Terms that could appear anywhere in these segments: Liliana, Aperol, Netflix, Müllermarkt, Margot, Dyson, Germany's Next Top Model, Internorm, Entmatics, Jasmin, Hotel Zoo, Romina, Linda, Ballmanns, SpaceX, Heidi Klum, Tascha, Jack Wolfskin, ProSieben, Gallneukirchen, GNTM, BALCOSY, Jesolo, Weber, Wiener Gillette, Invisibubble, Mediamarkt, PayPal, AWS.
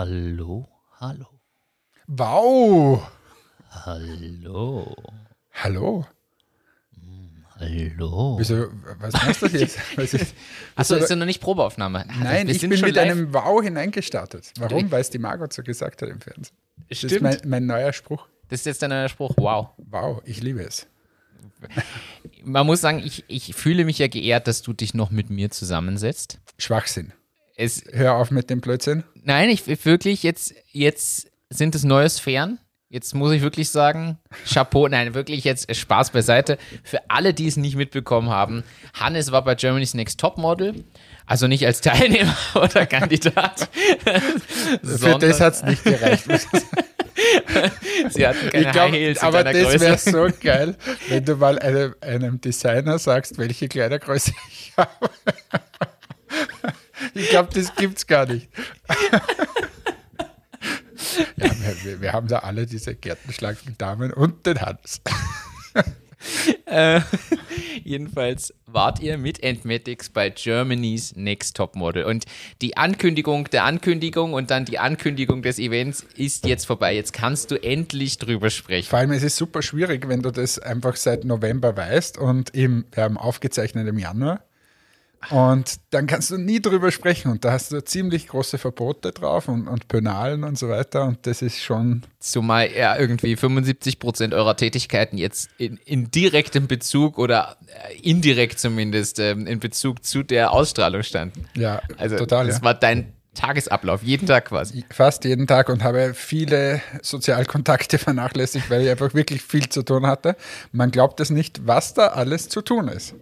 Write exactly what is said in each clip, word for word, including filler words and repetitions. Hallo, hallo. Wow. Hallo. Hallo. Hallo. Wieso, was machst du jetzt? Achso, ist ja noch nicht Probeaufnahme. Nein, ich bin mit einem Wow hineingestartet. Warum? Weil es die Margot so gesagt hat im Fernsehen. Stimmt. Das ist mein, mein neuer Spruch. Das ist jetzt dein neuer Spruch, wow. Wow, ich liebe es. Man muss sagen, ich, ich fühle mich ja geehrt, dass du dich noch mit mir zusammensetzt. Schwachsinn. Es, Hör auf mit dem Blödsinn. Nein, ich wirklich, jetzt, jetzt sind es neue Sphären. Jetzt muss ich wirklich sagen, Chapeau, nein, wirklich jetzt Spaß beiseite. Für alle, die es nicht mitbekommen haben, Hannes war bei Germany's Next Top Model, also nicht als Teilnehmer oder Kandidat. Für das hat es nicht gereicht. Sie hatten keine ich glaub, High Heels in aber deiner Größe. Aber das wäre so geil, wenn du mal einem, einem Designer sagst, welche Kleidergröße ich habe. Ich glaube, das gibt's gar nicht. Ja, wir, wir haben da alle diese gärtenschlanken Damen und den Hans. äh, jedenfalls wart ihr mit Entmatics bei Germany's Next Top Model. Und die Ankündigung der Ankündigung und dann die Ankündigung des Events ist jetzt vorbei. Jetzt kannst du endlich drüber sprechen. Vor allem, es ist super schwierig, wenn du das einfach seit November weißt und eben, wir haben aufgezeichnet im Januar. Und dann kannst du nie drüber sprechen. Und da hast du ziemlich große Verbote drauf und, und Penalen und so weiter. Und das ist schon... Zumal ja irgendwie fünfundsiebzig Prozent eurer Tätigkeiten jetzt in, in direktem Bezug oder indirekt zumindest ähm, in Bezug zu der Ausstrahlung standen. Ja, also total. Das ja. war dein Tagesablauf, jeden Tag quasi. Fast jeden Tag und habe viele Sozialkontakte vernachlässigt, weil ich einfach wirklich viel zu tun hatte. Man glaubt es nicht, was da alles zu tun ist.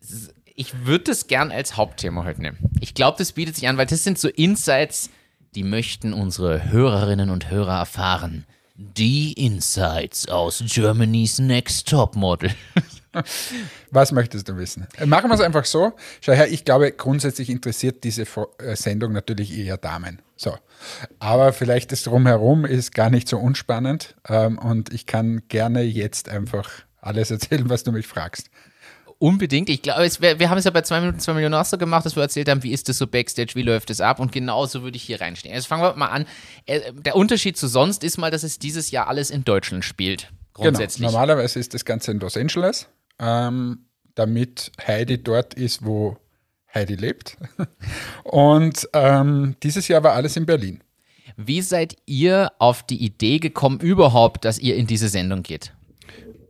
S- Ich würde es gern als Hauptthema heute nehmen. Ich glaube, das bietet sich an, weil das sind so Insights, die möchten unsere Hörerinnen und Hörer erfahren. Die Insights aus Germany's Next Top Model. Was möchtest du wissen? Machen wir es einfach so. Schau her, ich glaube, grundsätzlich interessiert diese Sendung natürlich eher Damen. So. Aber vielleicht das Drumherum ist gar nicht so unspannend. Und ich kann gerne jetzt einfach alles erzählen, was du mich fragst. Unbedingt. Ich glaube, es wär, wir haben es ja bei zwei Minuten zwei Millionen auch so gemacht, dass wir erzählt haben, wie ist das so Backstage, wie läuft das ab und genauso würde ich hier reinstehen. Jetzt fangen wir mal an. Der Unterschied zu sonst ist mal, dass es dieses Jahr alles in Deutschland spielt, grundsätzlich. Genau. Normalerweise ist das Ganze in Los Angeles, ähm, damit Heidi dort ist, wo Heidi lebt. Und ähm, dieses Jahr war alles in Berlin. Wie seid ihr auf die Idee gekommen überhaupt, dass ihr in diese Sendung geht?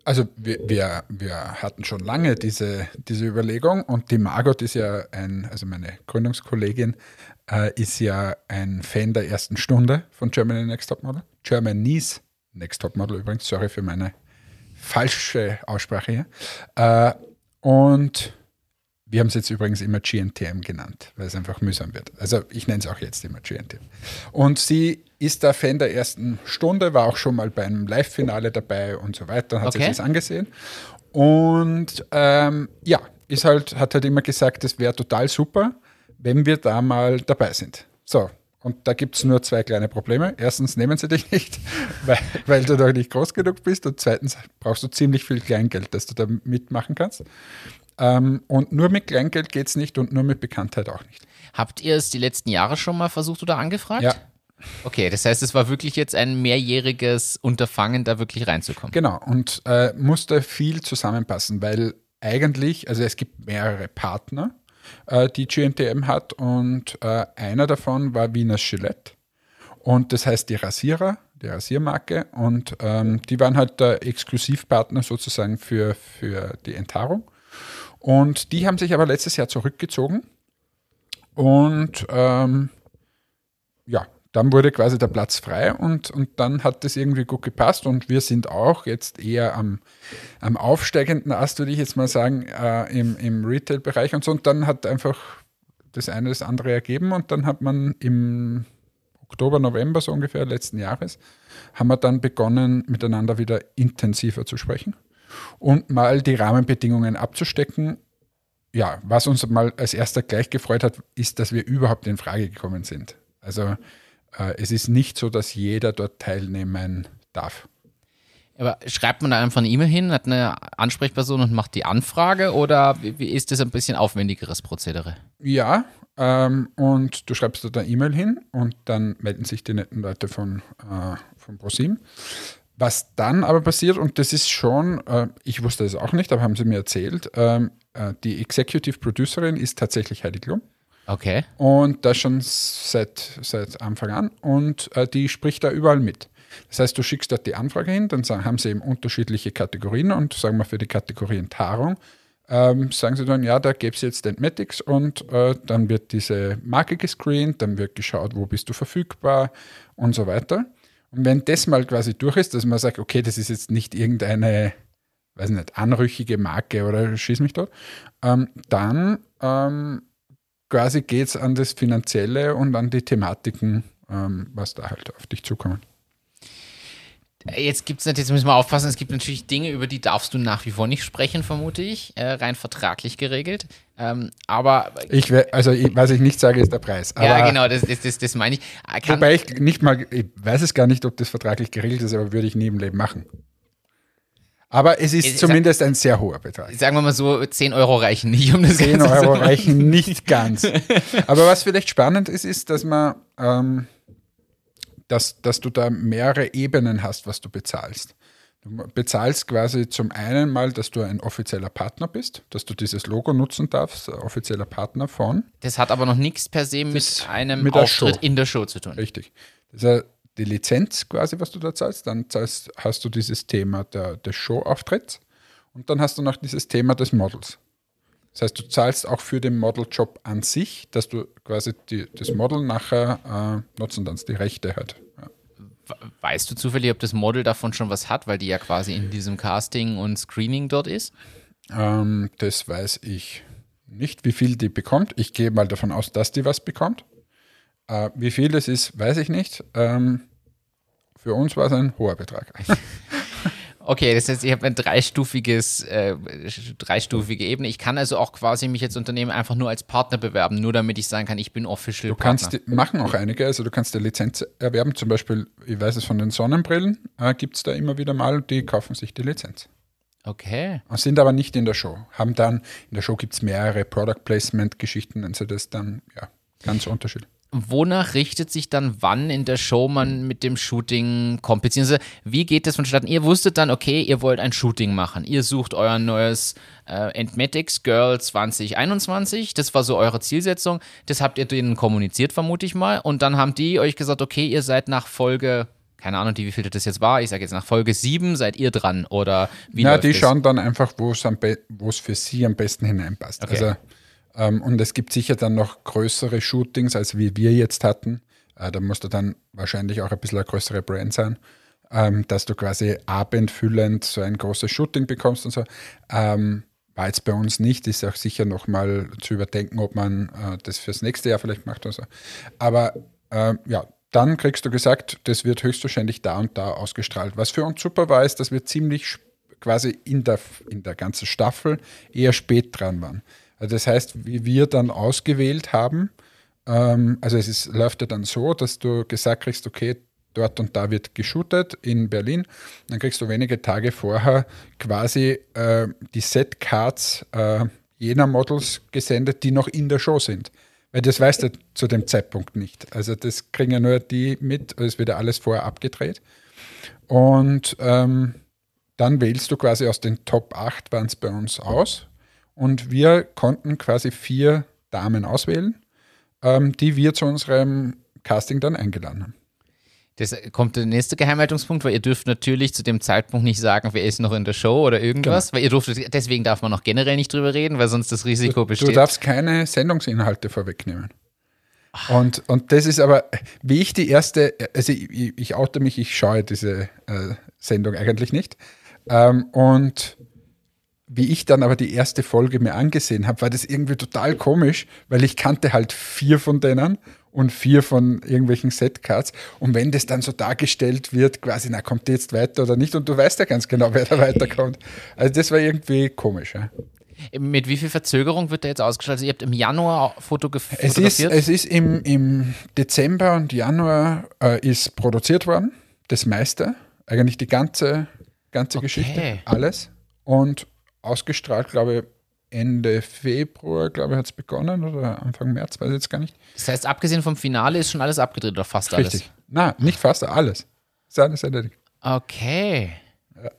Also wir, wir, wir hatten schon lange diese, diese Überlegung und die Margot ist ja ein, also meine Gründungskollegin, äh, ist ja ein Fan der ersten Stunde von Germany's Next Top Model. Germany's Next Top Model übrigens, sorry für meine falsche Aussprache hier. Äh, und wir haben es jetzt übrigens immer G N T M genannt, weil es einfach mühsam wird. Also ich nenne es auch jetzt immer G N T M. Und sie ist da Fan der ersten Stunde, war auch schon mal bei einem Live-Finale dabei und so weiter, hat okay. sich das angesehen. Und ähm, ja, ist halt, hat halt immer gesagt, das wäre total super, wenn wir da mal dabei sind. So, und da gibt es nur zwei kleine Probleme. Erstens nehmen sie dich nicht, weil, weil du doch nicht groß genug bist. Und zweitens brauchst du ziemlich viel Kleingeld, dass du da mitmachen kannst. Ähm, und nur mit Kleingeld geht es nicht und nur mit Bekanntheit auch nicht. Habt ihr es die letzten Jahre schon mal versucht oder angefragt? Ja. Okay, das heißt, es war wirklich jetzt ein mehrjähriges Unterfangen, da wirklich reinzukommen. Genau, und äh, musste viel zusammenpassen, weil eigentlich, also es gibt mehrere Partner, äh, die G N T M hat und äh, einer davon war Wiener Gillette. Und das heißt die Rasierer, die Rasiermarke und ähm, die waren halt der Exklusivpartner sozusagen für, für die Enthaarung. Und die haben sich aber letztes Jahr zurückgezogen und ähm, ja, dann wurde quasi der Platz frei und, und dann hat das irgendwie gut gepasst und wir sind auch jetzt eher am, am aufsteigenden Ast, würde ich jetzt mal sagen, äh, im, im Retail-Bereich und so und dann hat einfach das eine das andere ergeben und dann hat man im Oktober, November so ungefähr letzten Jahres, haben wir dann begonnen, miteinander wieder intensiver zu sprechen. Und mal die Rahmenbedingungen abzustecken. Ja, was uns mal als erster gleich gefreut hat, ist, dass wir überhaupt in Frage gekommen sind. Also äh, es ist nicht so, dass jeder dort teilnehmen darf. Aber schreibt man da einfach eine E-Mail hin, hat eine Ansprechperson und macht die Anfrage oder wie, wie ist das ein bisschen aufwendigeres Prozedere? Ja, Ähm, und du schreibst da eine E-Mail hin und dann melden sich die netten Leute von, äh, von ProSieben. Was dann aber passiert, und das ist schon, äh, ich wusste das auch nicht, aber haben sie mir erzählt, ähm, äh, die Executive Producerin ist tatsächlich Heidi Klum. Okay. Und das schon seit, seit Anfang an. Und äh, die spricht da überall mit. Das heißt, du schickst dort die Anfrage hin, dann sagen, haben sie eben unterschiedliche Kategorien und sagen wir für die Kategorien Tarung, ähm, sagen sie dann, ja, da gäbe es jetzt Entmatics und äh, dann wird diese Marke gescreent, dann wird geschaut, wo bist du verfügbar und so weiter. Und wenn das mal quasi durch ist, dass man sagt, okay, das ist jetzt nicht irgendeine, weiß nicht, anrüchige Marke oder schieß mich dort, ähm, dann ähm, quasi geht es an das Finanzielle und an die Thematiken, ähm, was da halt auf dich zukommt. Jetzt gibt's natürlich, jetzt müssen wir aufpassen, es gibt natürlich Dinge, über die darfst du nach wie vor nicht sprechen, vermute ich, äh, rein vertraglich geregelt. Ähm, aber ich we- also ich, was ich nicht sage, ist der Preis. Aber ja, genau, das, das, das, das meine ich. Kann, wobei ich nicht mal, ich weiß es gar nicht, ob das vertraglich geregelt ist, aber würde ich nie im Leben machen. Aber es ist ich, zumindest sag, ein sehr hoher Betrag. Sagen wir mal so, zehn Euro reichen nicht, um das zehn Ganze Euro zu reichen nicht ganz. Aber was vielleicht spannend ist, ist, dass man... Ähm, Dass, dass du da mehrere Ebenen hast, was du bezahlst. Du bezahlst quasi zum einen mal, dass du ein offizieller Partner bist, dass du dieses Logo nutzen darfst, offizieller Partner von. Das hat aber noch nichts per se mit einem mit Auftritt in der Show zu tun. Richtig. Das ist ja die Lizenz quasi, was du da zahlst. Dann zahlst, hast du dieses Thema der, des Show-Auftritts und dann hast du noch dieses Thema des Models. Das heißt, du zahlst auch für den Modeljob an sich, dass du quasi die, das Model nachher äh, nutzen kannst, die Rechte halt. Ja. Weißt du zufällig, ob das Model davon schon was hat, weil die ja quasi in diesem Casting und Screening dort ist? Ähm, das weiß ich nicht, wie viel die bekommt. Ich gehe mal davon aus, dass die was bekommt. Äh, wie viel das ist, weiß ich nicht. Ähm, für uns war es ein hoher Betrag. Okay, das heißt, ich habe ein dreistufiges, äh, dreistufige Ebene. Ich kann also auch quasi mich jetzt Unternehmen einfach nur als Partner bewerben, nur damit ich sagen kann, ich bin official du Partner. Du kannst, machen auch einige, also du kannst eine Lizenz erwerben, zum Beispiel, ich weiß es von den Sonnenbrillen, äh, gibt es da immer wieder mal, die kaufen sich die Lizenz. Okay. Und sind aber nicht in der Show. Haben dann, in der Show gibt es mehrere Product Placement-Geschichten, also das dann, ja, ganz unterschiedlich. Wonach richtet sich dann wann in der Show man mit dem Shooting kommt? Beziehungsweise, wie geht das vonstatten? Ihr wusstet dann, okay, ihr wollt ein Shooting machen. Ihr sucht euer neues äh, Entmatics Girl zwanzig einundzwanzig. Das war so eure Zielsetzung. Das habt ihr denen kommuniziert, vermute ich mal. Und dann haben die euch gesagt, okay, ihr seid nach Folge, keine Ahnung, wie viel das jetzt war. Ich sage jetzt nach Folge sieben seid ihr dran. Oder wie Na, die das? Schauen dann einfach, wo es be- für sie am besten hineinpasst. Okay. Also, Um, und es gibt sicher dann noch größere Shootings, als wie wir jetzt hatten. Uh, da musst du dann wahrscheinlich auch ein bisschen eine größere Brand sein, um, dass du quasi abendfüllend so ein großes Shooting bekommst und so. Um, war jetzt bei uns nicht, ist auch sicher nochmal zu überdenken, ob man uh, das fürs nächste Jahr vielleicht macht oder so. Aber uh, ja, dann kriegst du gesagt, das wird höchstwahrscheinlich da und da ausgestrahlt. Was für uns super war, ist, dass wir ziemlich quasi in der, in der ganzen Staffel eher spät dran waren. Das heißt, wie wir dann ausgewählt haben, ähm, also es ist, läuft ja dann so, dass du gesagt kriegst, okay, dort und da wird geshootet in Berlin, dann kriegst du wenige Tage vorher quasi äh, die Setcards äh, jener Models gesendet, die noch in der Show sind. Weil das weißt du zu dem Zeitpunkt nicht. Also das kriegen ja nur die mit, es wird ja alles vorher abgedreht. Und ähm, dann wählst du quasi aus den Top acht, waren es bei uns aus. Und wir konnten quasi vier Damen auswählen, ähm, die wir zu unserem Casting dann eingeladen haben. Das kommt der nächste Geheimhaltungspunkt, weil ihr dürft natürlich zu dem Zeitpunkt nicht sagen, wer ist noch in der Show oder irgendwas, genau. Weil ihr durftet, deswegen darf man auch generell nicht drüber reden, weil sonst das Risiko du, besteht. Du darfst keine Sendungsinhalte vorwegnehmen. Und, und das ist aber, wie ich die erste, also ich, ich, ich oute mich, ich scheue diese äh, Sendung eigentlich nicht. Ähm, und wie ich dann aber die erste Folge mir angesehen habe, war das irgendwie total komisch, weil ich kannte halt vier von denen und vier von irgendwelchen Setcards. Und wenn das dann so dargestellt wird, quasi, na, kommt der jetzt weiter oder nicht? Und du weißt ja ganz genau, wer da weiterkommt. Also das war irgendwie komisch. Ja. Mit wie viel Verzögerung wird der jetzt ausgestrahlt? Ihr habt im Januar fotografiert? Es ist, es ist im, im Dezember und Januar äh, ist produziert worden, das meiste. Eigentlich die ganze, ganze okay. Geschichte, alles. Und ausgestrahlt, glaube ich, Ende Februar, glaube ich, hat es begonnen oder Anfang März, weiß ich jetzt gar nicht. Das heißt, abgesehen vom Finale ist schon alles abgedreht oder fast alles? Richtig. Nein, nicht fast alles. Alles erledigt. Okay. Ja.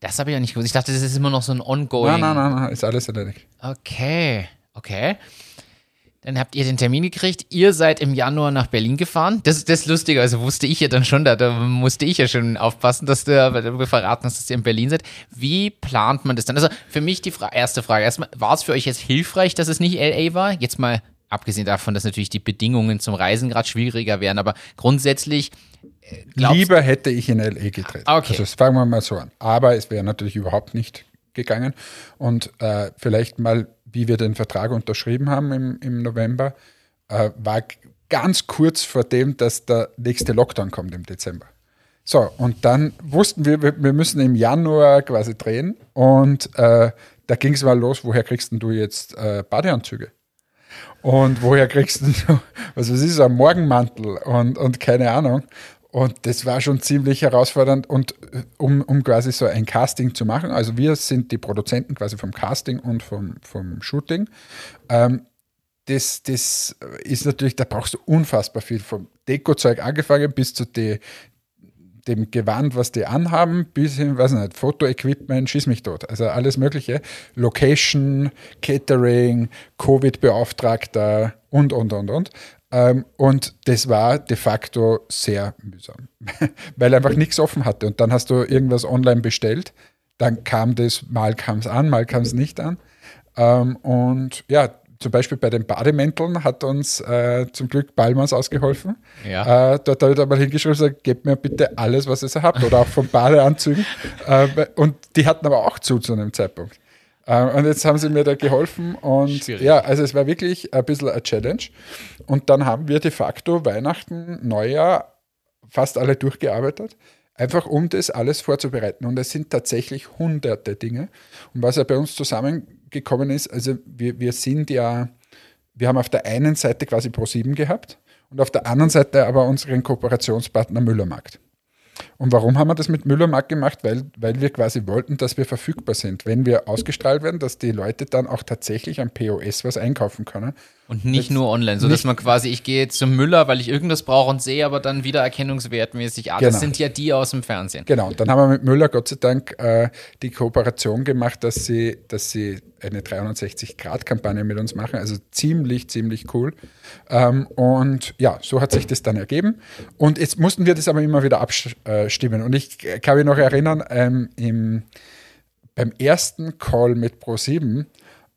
Das habe ich ja nicht gewusst. Ich dachte, das ist immer noch so ein Ongoing. Nein, nein, nein, nein, ist alles erledigt. Okay, okay. Dann habt ihr den Termin gekriegt. Ihr seid im Januar nach Berlin gefahren. Das ist das Lustige. Also wusste ich ja dann schon, da, da musste ich ja schon aufpassen, dass du, dass du verraten hast, dass ihr in Berlin seid. Wie plant man das dann? Also für mich die Fra- erste Frage. Erstmal, war es für euch jetzt hilfreich, dass es nicht L A war? Jetzt mal abgesehen davon, dass natürlich die Bedingungen zum Reisen gerade schwieriger wären. Aber grundsätzlich glaubst, lieber hätte ich in L A gedreht. Okay. Also das fangen wir mal so an. Aber es wäre natürlich überhaupt nicht gegangen. Und äh, vielleicht mal, wie wir den Vertrag unterschrieben haben im, im November, äh, war ganz kurz vor dem, dass der nächste Lockdown kommt im Dezember. So, und dann wussten wir, wir, wir müssen im Januar quasi drehen und äh, da ging es mal los, woher kriegst denn du jetzt äh, Badeanzüge? Und woher kriegst denn du, was weiß ich, so einen Morgenmantel und, und keine Ahnung. Und das war schon ziemlich herausfordernd und um, um quasi so ein Casting zu machen, also wir sind die Produzenten quasi vom Casting und vom, vom Shooting, ähm, das, das ist natürlich, da brauchst du unfassbar viel, vom Dekozeug angefangen bis zu die, dem Gewand, was die anhaben, bis hin, weiß nicht, Fotoequipment, schieß mich tot, also alles mögliche, Location, Catering, Covid-Beauftragter und, und, und, und. Und das war de facto sehr mühsam, weil einfach nichts offen hatte. Und dann hast du irgendwas online bestellt, dann kam das, mal kam es an, mal kam es nicht an. Und ja, zum Beispiel bei den Bademänteln hat uns äh, zum Glück Ballmanns ausgeholfen. Ja. Äh, dort habe ich da mal hingeschrieben und gesagt, gebt mir bitte alles, was ihr so habt. Oder auch von Badeanzügen. Und die hatten aber auch zu zu einem Zeitpunkt. Und jetzt haben sie mir da geholfen und schwierig. Ja, also es war wirklich ein bisschen eine Challenge und dann haben wir de facto Weihnachten, Neujahr fast alle durchgearbeitet, einfach um das alles vorzubereiten und es sind tatsächlich hunderte Dinge und was ja bei uns zusammengekommen ist, also wir, wir sind ja, wir haben auf der einen Seite quasi ProSieben gehabt und auf der anderen Seite aber unseren Kooperationspartner Müllermarkt. Und warum haben wir das mit Müllermarkt gemacht? Weil, weil wir quasi wollten, dass wir verfügbar sind. Wenn wir ausgestrahlt werden, dass die Leute dann auch tatsächlich am P O S was einkaufen können. Und nicht das nur online, sodass man quasi, ich gehe jetzt zum Müller, weil ich irgendwas brauche und sehe aber dann wiedererkennungswertmäßig, ah, genau. Das sind ja die aus dem Fernsehen. Genau, und dann haben wir mit Müller Gott sei Dank äh, die Kooperation gemacht, dass sie, dass sie eine dreihundertsechzig-Grad-Kampagne mit uns machen, also ziemlich, ziemlich cool. Ähm, und ja, so hat sich das dann ergeben. Und jetzt mussten wir das aber immer wieder abstimmen. Und ich kann mich noch erinnern, ähm, im, beim ersten Call mit ProSieben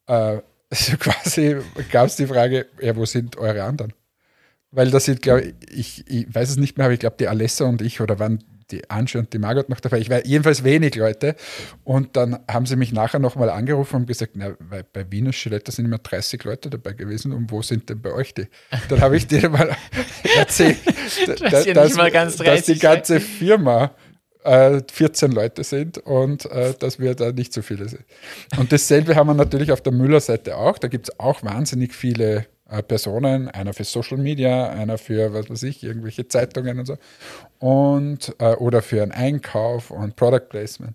äh, also quasi gab es die Frage, ja, wo sind eure anderen? Weil das sind, glaube ich, ich, ich weiß es nicht mehr, aber ich glaube, die Alessa und ich oder waren die Angie und die Margot noch dabei. Ich weiß jedenfalls wenig Leute. Und dann haben sie mich nachher nochmal angerufen und gesagt, na, weil bei Wiener Gillette sind immer dreißig Leute dabei gewesen und wo sind denn bei euch die? Dann habe ich denen mal erzählt, dass, dass, mal ganz dass die ganze Firma vierzehn Leute sind und äh, dass wir da nicht so viele sind. Und dasselbe haben wir natürlich auf der Müller-Seite auch. Da gibt es auch wahnsinnig viele äh, Personen, einer für Social Media, einer für, was weiß ich, irgendwelche Zeitungen und so. Und, äh, oder für einen Einkauf und Product Placement.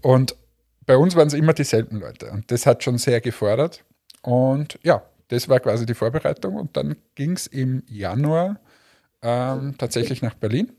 Und bei uns waren es immer dieselben Leute. Und das hat schon sehr gefordert. Und ja, das war quasi die Vorbereitung. Und dann ging es im Januar ähm, tatsächlich nach Berlin.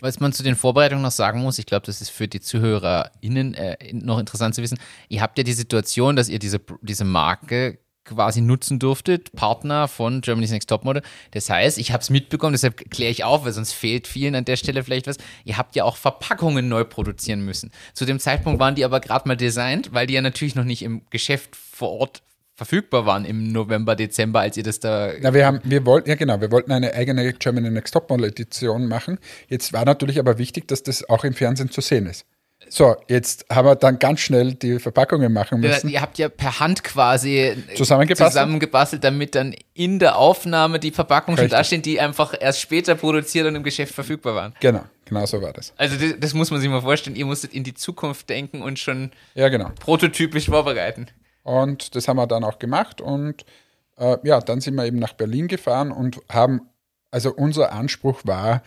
Was man zu den Vorbereitungen noch sagen muss, ich glaube, das ist für die ZuhörerInnen äh, noch interessant zu wissen, ihr habt ja die Situation, dass ihr diese, diese Marke quasi nutzen durftet, Partner von Germany's Next Top Model. Das heißt, ich habe es mitbekommen, deshalb kläre ich auf, weil sonst fehlt vielen an der Stelle vielleicht was. Ihr habt ja auch Verpackungen neu produzieren müssen. Zu dem Zeitpunkt waren die aber gerade mal designt, weil die ja natürlich noch nicht im Geschäft vor Ort verfügbar waren im November, Dezember, als ihr das da... Na, wir haben, wir wollten, ja genau, wir wollten eine eigene Germany Next Top Model Edition machen. Jetzt war natürlich aber wichtig, dass das auch im Fernsehen zu sehen ist. So, jetzt haben wir dann ganz schnell die Verpackungen machen müssen. Ja, ihr habt ja per Hand quasi zusammengebastelt, zusammengebastelt damit dann in der Aufnahme die Verpackungen schon dastehen, die einfach erst später produziert und im Geschäft verfügbar waren. Genau, genau so war das. Also das, das muss man sich mal vorstellen, ihr musstet in die Zukunft denken und schon ja, genau. prototypisch vorbereiten. Und das haben wir dann auch gemacht und äh, ja, dann sind wir eben nach Berlin gefahren und haben, also unser Anspruch war,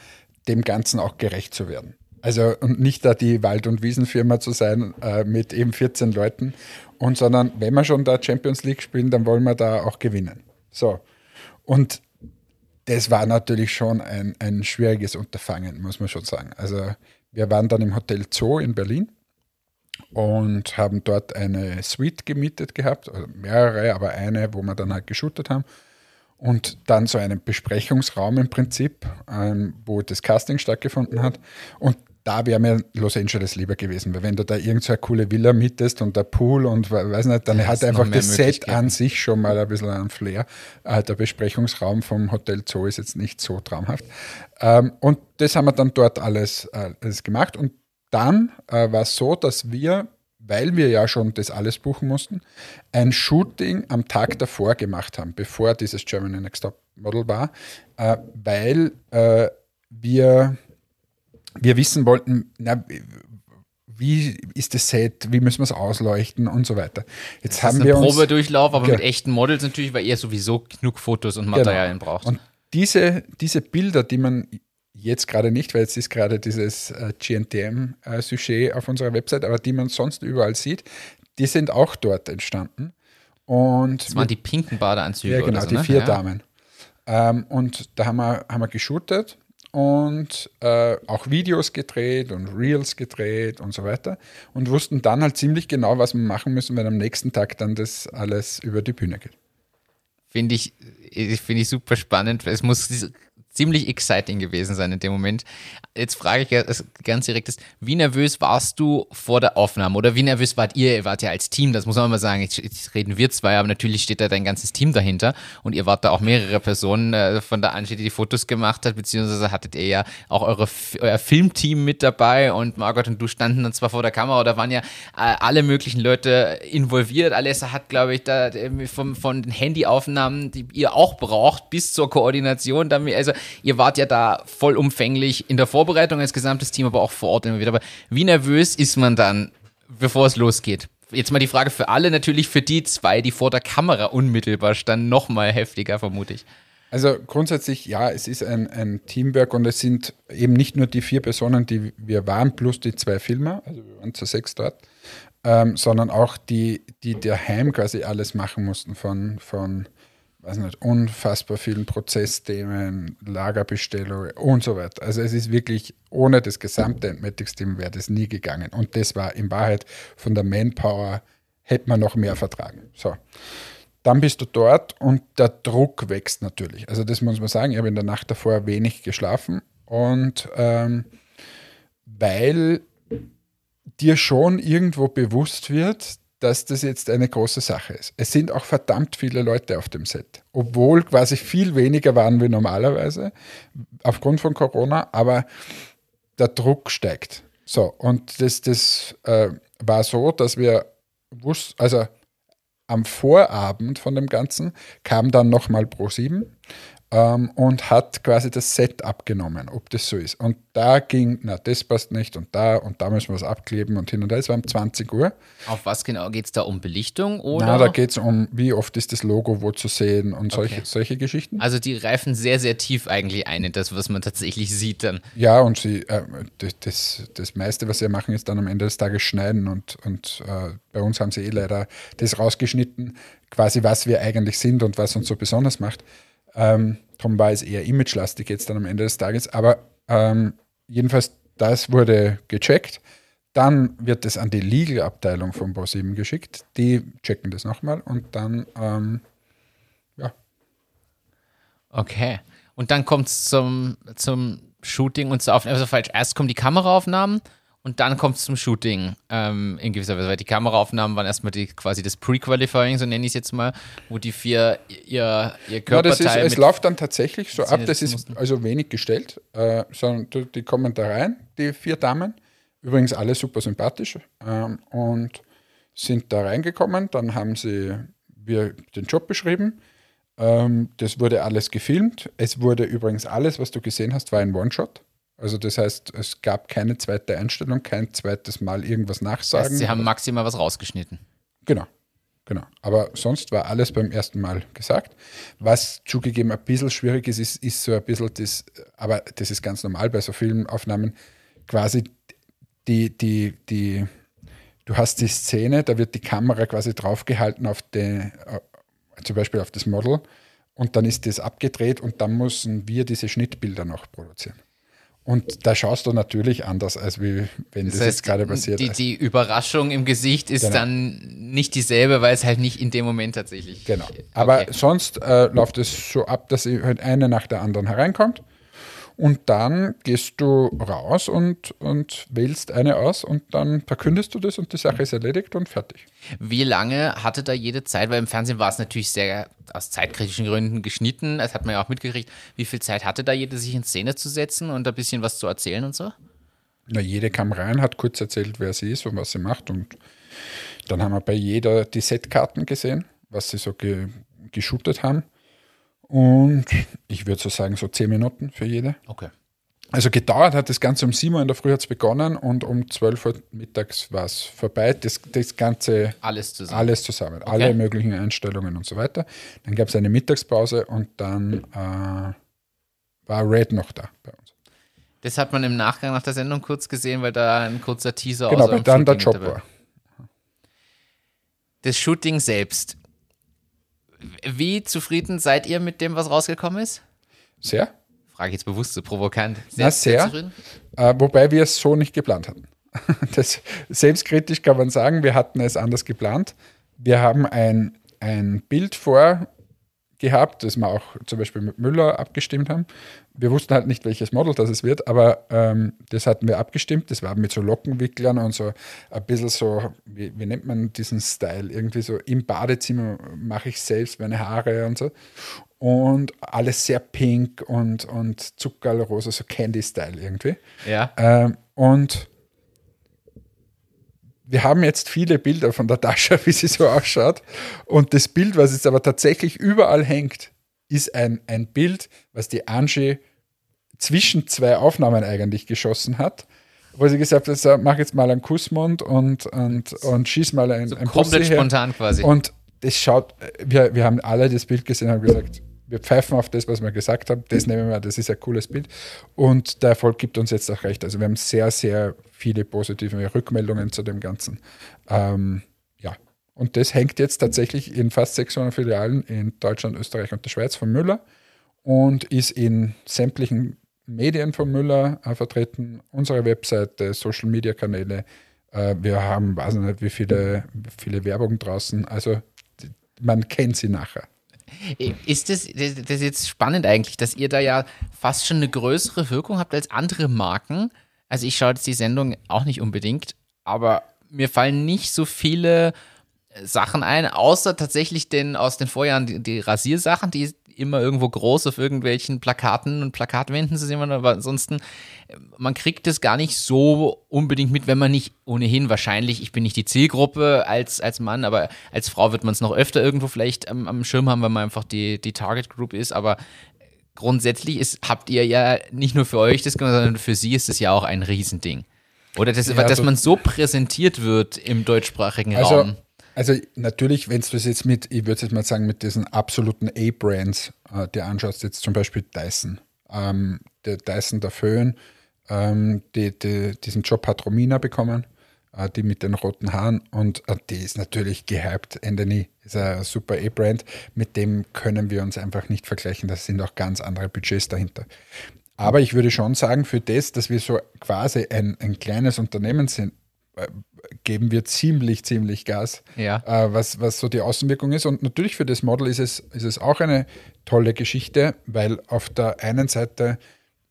dem Ganzen auch gerecht zu werden. Also und nicht da die Wald- und Wiesenfirma zu sein äh, mit eben vierzehn Leuten, und sondern wenn wir schon da Champions League spielen, dann wollen wir da auch gewinnen. So. Und das war natürlich schon ein, ein schwieriges Unterfangen, muss man schon sagen. Also wir waren dann im Hotel Zoo in Berlin und haben dort eine Suite gemietet gehabt, also mehrere, aber eine, wo wir dann halt geshootet haben. Und dann so einen Besprechungsraum im Prinzip, ähm, wo das Casting stattgefunden hat. Und da wäre mir Los Angeles lieber gewesen, weil wenn du da irgend so eine coole Villa mietest und der Pool und weiß nicht, dann hat einfach das Set an sich schon mal ein bisschen einen Flair. Äh, der Besprechungsraum vom Hotel Zoo ist jetzt nicht so traumhaft. Ähm, und das haben wir dann dort alles, äh, alles gemacht. Und dann äh, war es so, dass wir, weil wir ja schon das alles buchen mussten, ein Shooting am Tag davor gemacht haben, bevor dieses Germany's Next Top Model war, äh, weil äh, wir, wir wissen wollten, na, wie ist das Set, wie müssen wir es ausleuchten und so weiter. Jetzt das haben ist wir ein Probedurchlauf, aber ja. mit echten Models natürlich, weil ihr sowieso genug Fotos und Materialien genau. braucht. Und diese, diese Bilder, die man... Jetzt gerade nicht, weil jetzt ist gerade dieses äh, G N T M-Sujet äh, auf unserer Website, aber die man sonst überall sieht, die sind auch dort entstanden. Und das waren die pinken Badeanzüge ja, genau, oder so, die ne? vier ja. Damen. Ähm, und da haben wir, haben wir geshootet und äh, auch Videos gedreht und Reels gedreht und so weiter und wussten dann halt ziemlich genau, was wir machen müssen, wenn am nächsten Tag dann das alles über die Bühne geht. Finde ich, find ich super spannend. Es muss... ziemlich exciting gewesen sein in dem Moment. Jetzt frage ich ganz direkt, ist, wie nervös warst du vor der Aufnahme oder wie nervös wart ihr? Ihr wart ja als Team, das muss man mal sagen, jetzt, jetzt reden wir zwei, aber natürlich steht da dein ganzes Team dahinter und ihr wart da auch mehrere Personen äh, von der Angie, die die Fotos gemacht hat, beziehungsweise hattet ihr ja auch eure, euer Filmteam mit dabei und Margot und du standen dann zwar vor der Kamera, da waren ja äh, alle möglichen Leute involviert. Alessa hat, glaube ich, da äh, vom, von den Handyaufnahmen, die ihr auch braucht, bis zur Koordination, damit, also ihr wart ja da vollumfänglich in der Vorbereitung als gesamtes Team, aber auch vor Ort immer wieder. Aber wie nervös ist man dann, bevor es losgeht? Jetzt mal die Frage für alle, natürlich für die zwei, die vor der Kamera unmittelbar standen, noch mal heftiger, vermute ich. Also grundsätzlich, ja, es ist ein, ein Teamwork und es sind eben nicht nur die vier Personen, die wir waren, plus die zwei Filmer, also wir waren zu sechs dort, ähm, sondern auch die, die daheim quasi alles machen mussten von... von weiß nicht, unfassbar vielen Prozessthemen, Lagerbestellungen und so weiter. Also es ist wirklich, ohne das gesamte Entmatics-Team wäre das nie gegangen. Und das war in Wahrheit von der Manpower, hätte man noch mehr vertragen. So, dann bist du dort und der Druck wächst natürlich. Also das muss man sagen, ich habe in der Nacht davor wenig geschlafen und ähm, weil dir schon irgendwo bewusst wird, dass das jetzt eine große Sache ist. Es sind auch verdammt viele Leute auf dem Set, obwohl quasi viel weniger waren wie normalerweise, aufgrund von Corona, aber der Druck steigt. So, und das, das äh, war so, dass wir wussten, also am Vorabend von dem Ganzen kam dann nochmal ProSieben ähm, und hat quasi das Set abgenommen, ob das so ist. Und da ging, na, das passt nicht und da und da müssen wir es abkleben und hin und her. Es war um zwanzig Uhr. Auf was genau geht es da? Um Belichtung oder? Na, da geht es um, wie oft ist das Logo wo zu sehen und solche, okay. solche Geschichten. Also die reifen sehr, sehr tief eigentlich ein in das, was man tatsächlich sieht dann. Ja, und sie, äh, das, das meiste, was sie machen, ist dann am Ende des Tages schneiden und, und äh, bei uns haben sie eh leider das rausgeschnitten, quasi was wir eigentlich sind und was uns so besonders macht. Ähm, darum war es eher imagelastig jetzt dann am Ende des Tages, aber ähm, jedenfalls, das wurde gecheckt. Dann wird es an die Legal-Abteilung von ProSieben geschickt. Die checken das nochmal und dann, ähm, ja. Okay. Und dann kommt es zum, zum Shooting und zur Aufnahme. Also falsch, erst kommen die Kameraaufnahmen und dann kommt es zum Shooting. Ähm, in gewisser Weise, weil die Kameraaufnahmen waren erstmal die, quasi das Pre-Qualifying, so nenne ich es jetzt mal, wo die vier ihr, ihr Körperteil... Ja, das ist, es läuft dann tatsächlich so ab, das ist also wenig gestellt, äh, sondern die kommen da rein, die vier Damen, übrigens alle super sympathisch ähm, und sind da reingekommen, dann haben sie wir den Job beschrieben, ähm, das wurde alles gefilmt, es wurde übrigens alles, was du gesehen hast, war ein One-Shot. Also das heißt, es gab keine zweite Einstellung, kein zweites Mal irgendwas nachsagen. Das heißt, sie haben maximal was rausgeschnitten. Genau, genau. Aber sonst war alles beim ersten Mal gesagt. Was zugegeben ein bisschen schwierig ist, ist, ist so ein bisschen das, aber das ist ganz normal bei so vielen Aufnahmen, quasi die, die, die, du hast die Szene, da wird die Kamera quasi draufgehalten auf den, zum Beispiel auf das Model, und dann ist das abgedreht und dann müssen wir diese Schnittbilder noch produzieren. Und da schaust du natürlich anders, als wie wenn das, das heißt, jetzt gerade passiert die, ist. Die Überraschung im Gesicht ist genau. dann nicht dieselbe, weil es halt nicht in dem Moment tatsächlich... Genau, aber okay. sonst äh, läuft es so ab, dass halt eine nach der anderen hereinkommt und dann gehst du raus und, und wählst eine aus und dann verkündest du das und die Sache ist erledigt und fertig. Wie lange hatte da jede Zeit, weil im Fernsehen war es natürlich sehr aus zeitkritischen Gründen geschnitten, das hat man ja auch mitgekriegt, wie viel Zeit hatte da jede, sich in Szene zu setzen und ein bisschen was zu erzählen und so? Na, jede kam rein, hat kurz erzählt, wer sie ist und was sie macht und dann haben wir bei jeder die Setkarten gesehen, was sie so ge- geshootet haben und ich würde so sagen, so zehn Minuten für jede. Okay. Also gedauert hat das Ganze um sieben Uhr in der Früh hat es begonnen und um zwölf Uhr mittags war es vorbei. Das, das Ganze, alles zusammen, alles zusammen, okay. alle möglichen Einstellungen und so weiter. Dann gab es eine Mittagspause und dann äh, war Red noch da bei uns. Das hat man im Nachgang nach der Sendung kurz gesehen, weil da ein kurzer Teaser genau, aus dem dann der Job war. Das Shooting selbst. Wie zufrieden seid ihr mit dem, was rausgekommen ist? Sehr. Frage jetzt bewusst so provokant. Sehr, Na, sehr. sehr äh, wobei wir es so nicht geplant hatten. Das, selbstkritisch kann man sagen, wir hatten es anders geplant. Wir haben ein, ein Bild vorgehabt, das wir auch zum Beispiel mit Müller abgestimmt haben. Wir wussten halt nicht, welches Model das es wird, aber ähm, das hatten wir abgestimmt. Das war mit so Lockenwicklern und so ein bisschen so, wie, wie nennt man diesen Style? Irgendwie so im Badezimmer mache ich selbst meine Haare und so. Und alles sehr pink und, und Zuckerrosa, so Candy-Style irgendwie. Ja. Ähm, und wir haben jetzt viele Bilder von der Tascha, wie sie so ausschaut. Und das Bild, was jetzt aber tatsächlich überall hängt, ist ein, ein Bild, was die Angie zwischen zwei Aufnahmen eigentlich geschossen hat. Wo sie gesagt hat, mach jetzt mal einen Kussmund und, und, und schieß mal ein, so ein komplett Bussi spontan her. Quasi. Und das schaut, wir, wir haben alle das Bild gesehen und haben gesagt, wir pfeifen auf das, was wir gesagt haben, das nehmen wir mal, das ist ein cooles Bild. Und der Erfolg gibt uns jetzt auch recht. Also wir haben sehr, sehr viele positive Rückmeldungen zu dem Ganzen. Ähm, ja, und das hängt jetzt tatsächlich in fast sechshundert Filialen in Deutschland, Österreich und der Schweiz von Müller und ist in sämtlichen Medien von Müller äh, vertreten, unsere Webseite, Social-Media-Kanäle. Äh, wir haben, weiß nicht, wie viele, viele Werbung draußen, also man kennt sie nachher. Ist das, das ist jetzt spannend eigentlich, dass ihr da ja fast schon eine größere Wirkung habt als andere Marken. Also ich schaue jetzt die Sendung auch nicht unbedingt, aber mir fallen nicht so viele Sachen ein, außer tatsächlich den, aus den Vorjahren die, die Rasiersachen, die immer irgendwo groß auf irgendwelchen Plakaten und Plakatwänden zu sehen waren, aber ansonsten, man kriegt das gar nicht so unbedingt mit, wenn man nicht ohnehin wahrscheinlich, ich bin nicht die Zielgruppe als, als Mann, aber als Frau wird man es noch öfter irgendwo vielleicht am, am Schirm haben, weil man einfach die, die Target Group ist, aber grundsätzlich ist, habt ihr ja nicht nur für euch das gemacht, sondern für sie ist es ja auch ein Riesending. Oder das, ja, also, dass man so präsentiert wird im deutschsprachigen also, Raum. Also natürlich, wenn du es jetzt mit, ich würde es jetzt mal sagen, mit diesen absoluten A-Brands äh, dir anschaust, jetzt zum Beispiel Dyson, ähm, der Dyson, der Föhn, ähm, die, die, diesen Job hat Romina bekommen, äh, die mit den roten Haaren und äh, die ist natürlich gehypt, Anthony ist ein super A-Brand, mit dem können wir uns einfach nicht vergleichen, da sind auch ganz andere Budgets dahinter. Aber ich würde schon sagen, für das, dass wir so quasi ein, ein kleines Unternehmen sind, geben wir ziemlich, ziemlich Gas, ja. äh, was, was so die Außenwirkung ist. Und natürlich für das Model ist es, ist es auch eine tolle Geschichte, weil auf der einen Seite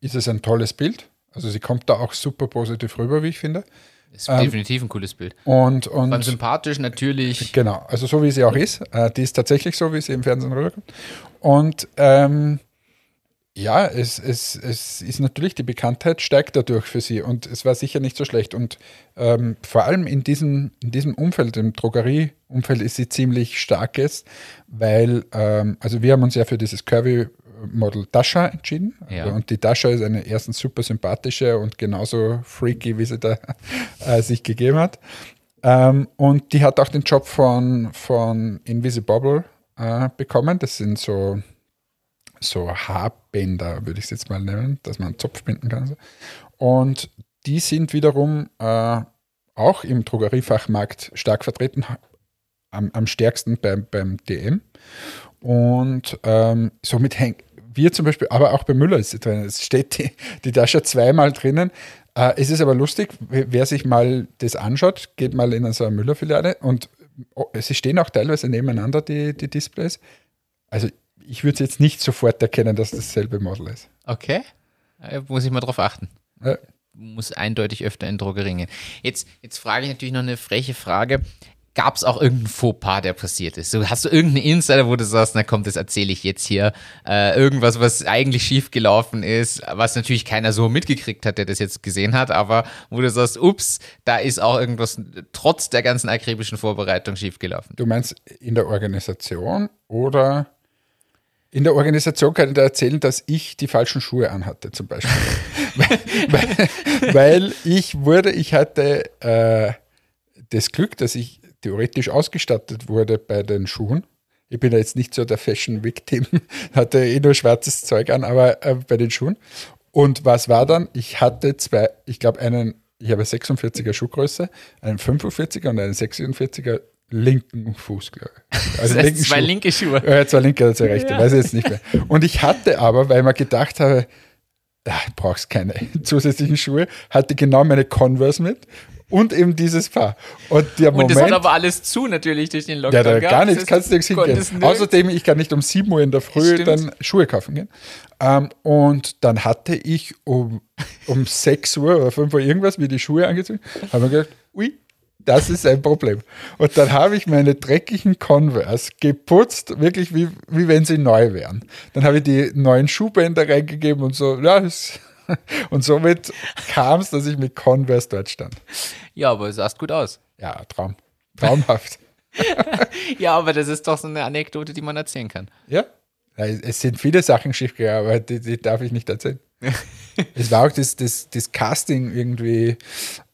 ist es ein tolles Bild. Also sie kommt da auch super positiv rüber, wie ich finde. Ist ähm, definitiv ein cooles Bild. Und, und, und sympathisch natürlich. Genau, also so wie sie auch ist. Äh, die ist tatsächlich so, wie sie im Fernsehen rüberkommt. Und ähm, ja, es, es, es ist natürlich, die Bekanntheit steigt dadurch für sie und es war sicher nicht so schlecht. Und ähm, vor allem in diesem, in diesem Umfeld, im Drogerieumfeld, ist sie ziemlich stark jetzt, weil, ähm, also wir haben uns ja für dieses Curvy-Model Tascha entschieden. Ja. Also, und die Tascha ist eine erstens super sympathische und genauso freaky, wie sie da äh, sich gegeben hat. Ähm, und die hat auch den Job von, von Invisibubble äh, bekommen. Das sind so... so Haarbänder, würde ich es jetzt mal nennen, dass man einen Zopf binden kann. Und die sind wiederum äh, auch im Drogeriefachmarkt stark vertreten, am, am stärksten beim, beim D M. Und ähm, somit hängt wir zum Beispiel, aber auch bei Müller ist sie drin. Es steht die, die Tascha zweimal drinnen. Äh, es ist aber lustig, wer sich mal das anschaut, geht mal in so eine Müller-Filiale und oh, sie stehen auch teilweise nebeneinander, die, die Displays. Also ich würde jetzt nicht sofort erkennen, dass das dasselbe Model ist. Okay, da muss ich mal drauf achten. Ja. Muss eindeutig öfter in Drogerien gehen. Jetzt, jetzt frage ich natürlich noch eine freche Frage. Gab es auch irgendeinen Fauxpas, der passiert ist? So, hast du irgendeinen Insider, wo du sagst, na komm, das erzähle ich jetzt hier. Äh, irgendwas, was eigentlich schiefgelaufen ist, was natürlich keiner so mitgekriegt hat, der das jetzt gesehen hat, aber wo du sagst, ups, da ist auch irgendwas trotz der ganzen akribischen Vorbereitung schiefgelaufen. Du meinst in der Organisation oder... In der Organisation kann ich da erzählen, dass ich die falschen Schuhe anhatte, zum Beispiel. weil, weil, weil ich wurde, ich hatte äh, das Glück, dass ich theoretisch ausgestattet wurde bei den Schuhen. Ich bin ja jetzt nicht so der Fashion-Victim, hatte eh nur schwarzes Zeug an, aber äh, bei den Schuhen. Und was war dann? Ich hatte zwei, ich glaube einen, ich habe sechsundvierziger Schuhgröße, einen fünfundvierziger und einen sechsundvierziger linken Fuß, glaube ich. Also das heißt, zwei Schuh. linke Schuhe. Ja, zwei linke oder zwei rechte, ja. Weiß ich jetzt nicht mehr. Und ich hatte aber, weil ich mir gedacht habe, ach, brauchst keine zusätzlichen Schuhe, hatte genau meine Converse mit und eben dieses Paar. Und, der und Moment, das hat aber alles zu natürlich durch den Lockdown. Ja, da gar nichts, kannst du nichts hingehen. Außerdem, ich kann nicht um sieben Uhr in der Früh Stimmt. dann Schuhe kaufen gehen. Um, und dann hatte ich um, um sechs Uhr oder fünf Uhr irgendwas mir die Schuhe angezogen, habe mir gedacht, ui, das ist ein Problem. Und dann habe ich meine dreckigen Converse geputzt, wirklich wie, wie wenn sie neu wären. Dann habe ich die neuen Schuhbänder reingegeben und so. Ja, und somit kam es, dass ich mit Converse dort stand. Ja, aber es sah gut aus. Ja, Traum. Traumhaft. Ja, aber das ist doch so eine Anekdote, die man erzählen kann. Ja, es sind viele Sachen schiefgegangen, aber die, die darf ich nicht erzählen. Es war auch das, das, das Casting irgendwie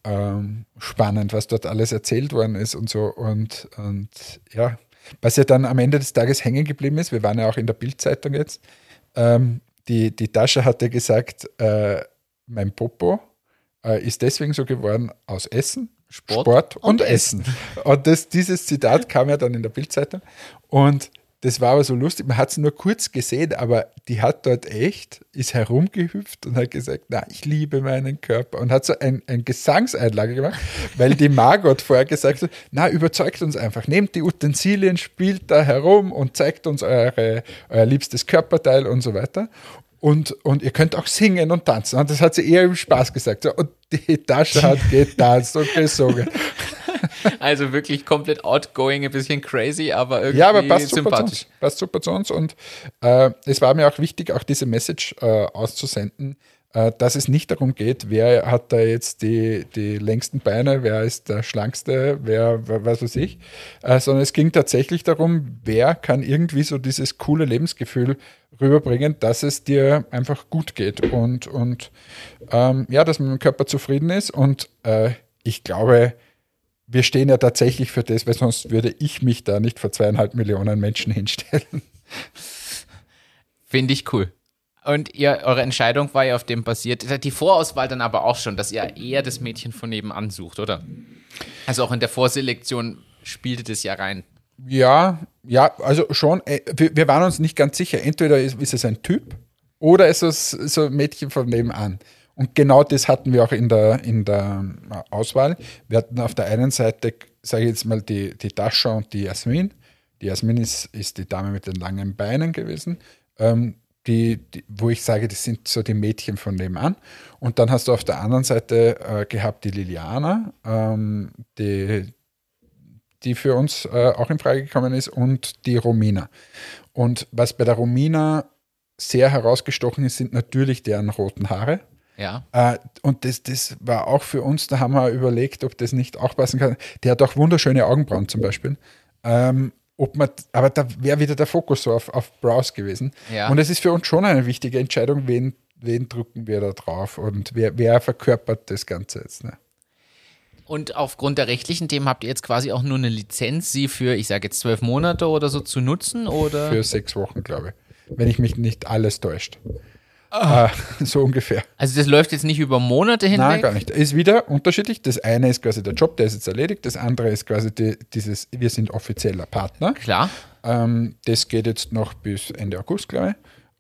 ähm, spannend, was dort alles erzählt worden ist und so. Und, und ja, was ja dann am Ende des Tages hängen geblieben ist, wir waren ja auch in der Bild-Zeitung jetzt, ähm, die, die Tascha hatte gesagt, äh, mein Popo äh, ist deswegen so geworden aus Essen, Sport, Sport und, und Essen. Essen. Und das, dieses Zitat kam ja dann in der Bild-Zeitung und das war aber so lustig, man hat es nur kurz gesehen, aber die hat dort echt, ist herumgehüpft und hat gesagt, na, ich liebe meinen Körper und hat so ein, ein Gesangseinlage gemacht, weil die Margot vorher gesagt hat, na, überzeugt uns einfach, nehmt die Utensilien, spielt da herum und zeigt uns eure, euer liebstes Körperteil und so weiter. Und, und ihr könnt auch singen und tanzen. Und das hat sie eher im Spaß gesagt. Und die Tasche hat getanzt und gesungen. Also wirklich komplett outgoing, ein bisschen crazy, aber irgendwie ja, aber passt sympathisch. Super passt super zu uns. Und äh, es war mir auch wichtig, auch diese Message äh, auszusenden, äh, dass es nicht darum geht, wer hat da jetzt die, die längsten Beine, wer ist der Schlankste, wer was weiß ich. Äh, sondern es ging tatsächlich darum, wer kann irgendwie so dieses coole Lebensgefühl rüberbringen, dass es dir einfach gut geht und, und ähm, ja, dass man mit dem Körper zufrieden ist. Und äh, ich glaube, wir stehen ja tatsächlich für das, weil sonst würde ich mich da nicht vor zweieinhalb Millionen Menschen hinstellen. Finde ich cool. Und ihr, eure Entscheidung war ja auf dem basiert. Die Vorauswahl dann aber auch schon, dass ihr eher das Mädchen von nebenan sucht, oder? Also auch in der Vorselektion spielte das ja rein. Ja, ja, also schon. Wir waren uns nicht ganz sicher. Entweder ist, ist es ein Typ oder ist es so ein Mädchen von nebenan. Und genau das hatten wir auch in der, in der Auswahl. Wir hatten auf der einen Seite, sage ich jetzt mal, die, die Tascha und die Jasmin. Die Jasmin ist, ist die Dame mit den langen Beinen gewesen, ähm, die, die, wo ich sage, das sind so die Mädchen von nebenan. Und dann hast du auf der anderen Seite äh, gehabt die Liliana, ähm, die, die für uns äh, auch in Frage gekommen ist, und die Romina. Und was bei der Romina sehr herausgestochen ist, sind natürlich deren roten Haare. Ja. Äh, und das, das war auch für uns, da haben wir überlegt, ob das nicht auch passen kann. Die hat auch wunderschöne Augenbrauen zum Beispiel. Ähm, ob man, aber da wäre wieder der Fokus so auf, auf Brows gewesen. Ja. Und es ist für uns schon eine wichtige Entscheidung, wen, wen drücken wir da drauf und wer, wer verkörpert das Ganze jetzt. Ne? Und aufgrund der rechtlichen Themen habt ihr jetzt quasi auch nur eine Lizenz, sie für, ich sage jetzt zwölf Monate oder so zu nutzen? Oder? Für sechs Wochen, glaube ich, wenn ich mich nicht alles täuscht. Ah. Äh, so ungefähr. Also das läuft jetzt nicht über Monate hinweg? Nein, gar nicht. Ist wieder unterschiedlich. Das eine ist quasi der Job, der ist jetzt erledigt. Das andere ist quasi die, dieses, wir sind offizieller Partner. Klar. Ähm, das geht jetzt noch bis Ende August, glaube ich.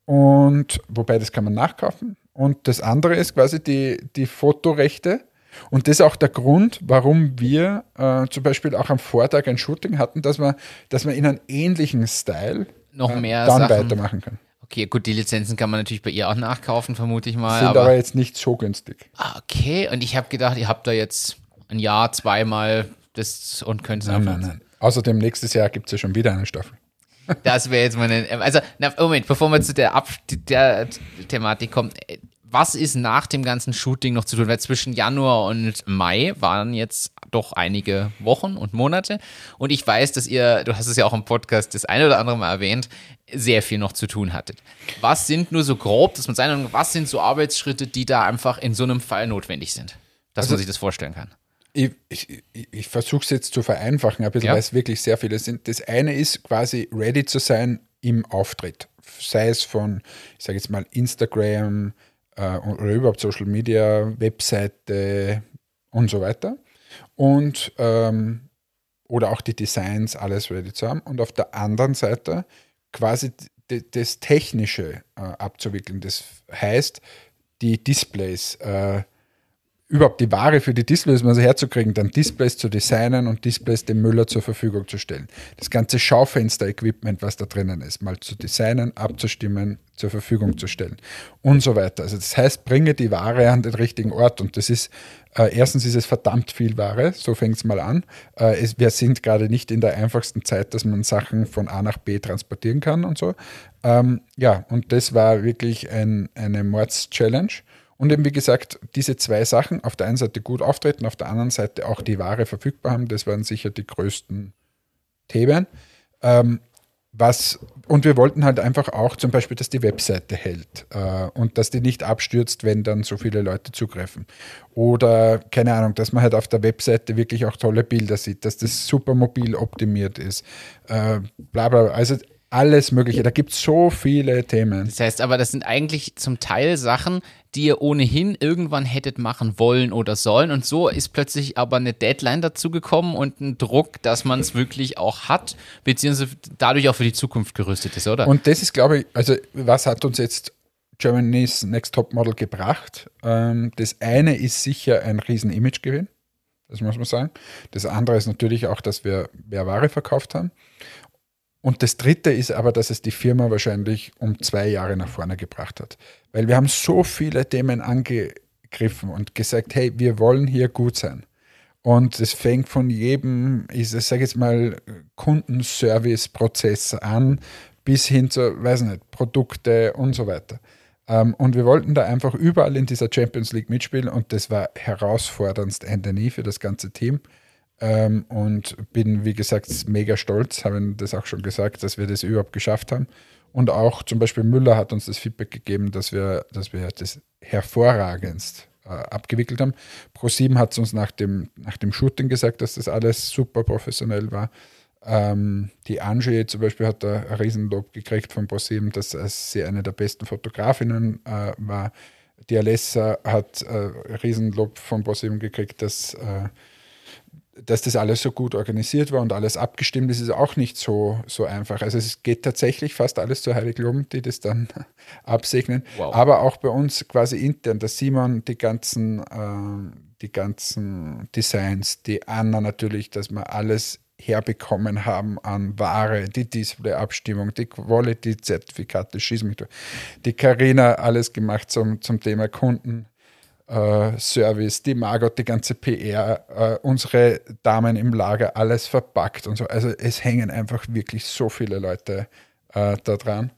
Und wobei, das kann man nachkaufen. Und das andere ist quasi die, die Fotorechte. Und das ist auch der Grund, warum wir äh, zum Beispiel auch am Vortag ein Shooting hatten, dass man, dass man in einem ähnlichen Style noch mehr äh, dann Sachen weitermachen kann. Okay, gut, die Lizenzen kann man natürlich bei ihr auch nachkaufen, vermute ich mal. Sind aber, aber jetzt nicht so günstig. Ah, okay, und ich habe gedacht, ihr habt da jetzt ein Jahr, zweimal das und könnt es nein, nein, nein. Außerdem nächstes Jahr gibt es ja schon wieder eine Staffel. Das wäre jetzt meine, also, na, Moment, bevor wir zu der, Ab- der Thematik kommen, was ist nach dem ganzen Shooting noch zu tun? Weil zwischen Januar und Mai waren jetzt doch einige Wochen und Monate. Und ich weiß, dass ihr, du hast es ja auch im Podcast das eine oder andere Mal erwähnt, sehr viel noch zu tun hattet. Was sind nur so grob, dass man sagen kann, was sind so Arbeitsschritte, die da einfach in so einem Fall notwendig sind? Dass also, man sich das vorstellen kann. Ich, ich, ich versuche es jetzt zu vereinfachen, ein bisschen, ja. Weil es wirklich sehr viele sind. Das eine ist quasi ready zu sein im Auftritt. Sei es von, ich sage jetzt mal, Instagram, oder überhaupt Social Media, Webseite und so weiter. Und ähm, oder auch die Designs, alles ready zu haben. Und auf der anderen Seite quasi d- das Technische äh, abzuwickeln. Das heißt, die Displays, äh, überhaupt die Ware für die Displays mal so herzukriegen, dann Displays zu designen und Displays dem Müller zur Verfügung zu stellen. Das ganze Schaufenster-Equipment, was da drinnen ist, mal zu designen, abzustimmen, zur Verfügung zu stellen und so weiter. Also das heißt, bringe die Ware an den richtigen Ort und das ist, äh, erstens ist es verdammt viel Ware, so fängt es mal an. Äh, es, wir sind gerade nicht in der einfachsten Zeit, dass man Sachen von A nach B transportieren kann und so. Ähm, ja, und das war wirklich ein, eine Mords-Challenge. Und eben, wie gesagt, diese zwei Sachen, auf der einen Seite gut auftreten, auf der anderen Seite auch die Ware verfügbar haben, das waren sicher die größten Themen. Ähm, was, und wir wollten halt einfach auch zum Beispiel, dass die Webseite hält äh, und dass die nicht abstürzt, wenn dann so viele Leute zugreifen. Oder, keine Ahnung, dass man halt auf der Webseite wirklich auch tolle Bilder sieht, dass das super mobil optimiert ist, äh, bla bla bla. Also alles Mögliche, da gibt es so viele Themen. Das heißt aber, das sind eigentlich zum Teil Sachen, die ihr ohnehin irgendwann hättet machen wollen oder sollen. Und so ist plötzlich aber eine Deadline dazu gekommen und ein Druck, dass man es wirklich auch hat, beziehungsweise dadurch auch für die Zukunft gerüstet ist, oder? Und das ist, glaube ich, also was hat uns jetzt Germany's Next Top Model gebracht? Das eine ist sicher ein riesen Imagegewinn, das muss man sagen. Das andere ist natürlich auch, dass wir mehr Ware verkauft haben. Und das Dritte ist aber, dass es die Firma wahrscheinlich um zwei Jahre nach vorne gebracht hat. Weil wir haben so viele Themen angegriffen und gesagt, hey, wir wollen hier gut sein. Und es fängt von jedem, ich sage jetzt mal, Kundenservice-Prozess an, bis hin zu, weiß nicht, Produkte und so weiter. Und wir wollten da einfach überall in dieser Champions League mitspielen und das war herausforderndst Ende nie für das ganze Team. Und bin, wie gesagt, mega stolz, haben das auch schon gesagt, dass wir das überhaupt geschafft haben. Und auch zum Beispiel Müller hat uns das Feedback gegeben, dass wir, dass wir das hervorragendst äh, abgewickelt haben. ProSieben hat es uns nach dem, nach dem Shooting gesagt, dass das alles super professionell war. Ähm, die Angie zum Beispiel hat da ein Riesenlob gekriegt von ProSieben, dass sie eine der besten Fotografinnen äh, war. Die Alessa hat äh, ein Riesenlob von ProSieben gekriegt, dass äh, dass das alles so gut organisiert war und alles abgestimmt ist, ist auch nicht so, so einfach. Also es geht tatsächlich fast alles zu Heidi Klum, die das dann absegnen. Wow. Aber auch bei uns quasi intern, dass Simon die ganzen, äh, die ganzen Designs, die Anna natürlich, dass wir alles herbekommen haben an Ware, die Display-Abstimmung, die Quality-Zertifikate, schieß mich durch. Die Carina alles gemacht zum, zum Thema Kunden. Service, die Margot, die ganze P R, äh, unsere Damen im Lager, alles verpackt und so. Also es hängen einfach wirklich so viele Leute äh, da dran.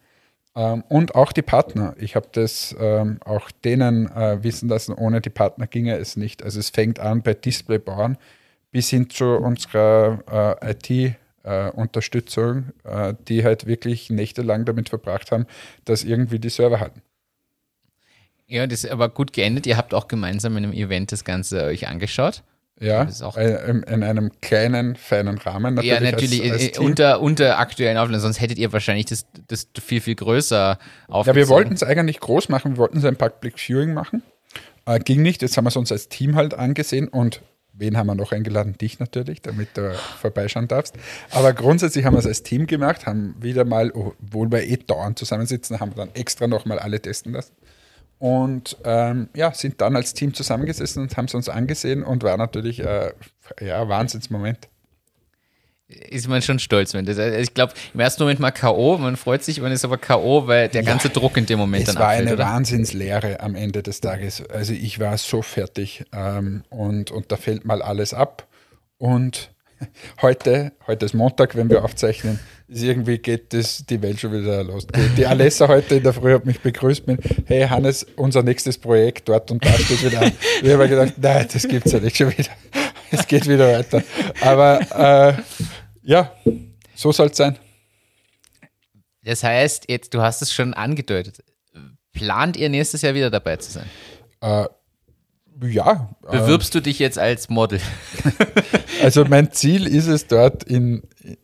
Ähm, und auch die Partner. Ich habe das ähm, auch denen äh, wissen lassen, ohne die Partner ginge es nicht. Also es fängt an bei Displaybauern bis hin zu unserer äh, I T- Unterstützung, äh, die halt wirklich nächtelang damit verbracht haben, dass irgendwie die Server halten. Ja, das ist aber gut geendet. Ihr habt auch gemeinsam in einem Event das Ganze euch angeschaut. Ja, das ist auch in, in einem kleinen, feinen Rahmen. Natürlich ja, natürlich als, als unter, unter aktuellen Auflagen, sonst hättet ihr wahrscheinlich das, das viel, viel größer aufgezogen. Ja, wir wollten es eigentlich groß machen, wir wollten es ein Public Viewing machen. Äh, ging nicht, jetzt haben wir es uns als Team halt angesehen und wen haben wir noch eingeladen? Dich natürlich, damit du vorbeischauen darfst. Aber grundsätzlich haben wir es als Team gemacht, haben wieder mal, obwohl wir eh dauernd zusammensitzen, haben wir dann extra nochmal alle testen lassen. Und ähm, ja, sind dann als Team zusammengesessen und haben es uns angesehen und war natürlich, äh, ja, Wahnsinnsmoment. Ist man schon stolz, wenn das, also ich glaube, im ersten Moment mal K O, man freut sich, man ist aber K O, weil der ja, ganze Druck in dem Moment dann abfällt. Es war eine oder? Wahnsinnslehre am Ende des Tages. Also ich war so fertig ähm, und, und da fällt mal alles ab. Und heute, heute ist Montag, wenn wir aufzeichnen, irgendwie geht das, die Welt schon wieder los. Die, die Alessa heute in der Früh hat mich begrüßt mit, hey Hannes, unser nächstes Projekt dort und da steht wieder an. Ich habe mir gedacht, nein, das gibt's ja nicht schon wieder. Es geht wieder weiter. Aber äh, ja, so soll es sein. Das heißt, jetzt, du hast es schon angedeutet. Plant ihr nächstes Jahr wieder dabei zu sein? Äh, ja. Bewirbst ähm, du dich jetzt als Model? Also mein Ziel ist es, dort in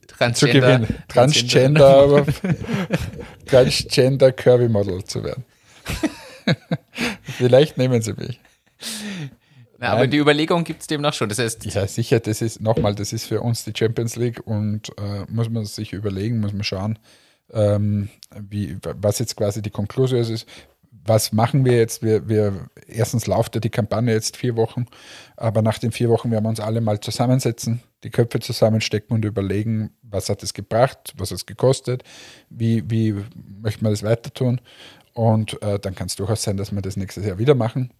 Transgender, zu gewinnen. Transgender, Transgender Curvy Model zu werden. Vielleicht nehmen sie mich. Na, aber die Überlegung gibt es demnach schon. Das heißt, ja, sicher, das ist nochmal, das ist für uns die Champions League und äh, muss man sich überlegen, muss man schauen, ähm, wie, was jetzt quasi die Konklusion ist. Was machen wir jetzt? Wir, wir erstens läuft ja die Kampagne jetzt vier Wochen, aber nach den vier Wochen werden wir uns alle mal zusammensetzen, die Köpfe zusammenstecken und überlegen, was hat es gebracht, was hat es gekostet, wie, wie möchte man das weiter tun. Und äh, dann kann es durchaus sein, dass wir das nächstes Jahr wieder machen.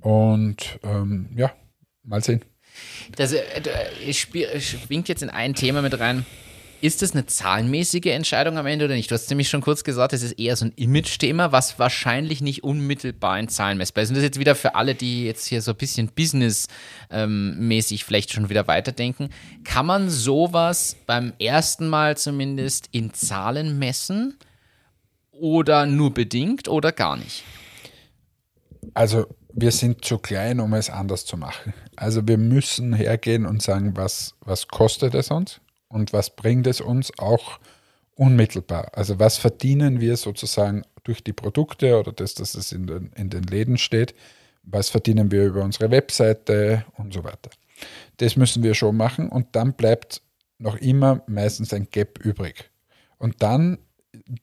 Und ähm, ja, mal sehen. Das äh, schwingt jetzt in ein Thema mit rein. Ist das eine zahlenmäßige Entscheidung am Ende oder nicht? Du hast nämlich schon kurz gesagt, es ist eher so ein Image-Thema, was wahrscheinlich nicht unmittelbar in Zahlen messbar ist. Und das ist jetzt wieder für alle, die jetzt hier so ein bisschen businessmäßig vielleicht schon wieder weiterdenken. Kann man sowas beim ersten Mal zumindest in Zahlen messen oder nur bedingt oder gar nicht? Also wir sind zu klein, um es anders zu machen. Also wir müssen hergehen und sagen, was, was kostet es uns und was bringt es uns auch unmittelbar. Also was verdienen wir sozusagen durch die Produkte oder das, dass es in den, in den Läden steht, was verdienen wir über unsere Webseite und so weiter. Das müssen wir schon machen und dann bleibt noch immer meistens ein Gap übrig. Und dann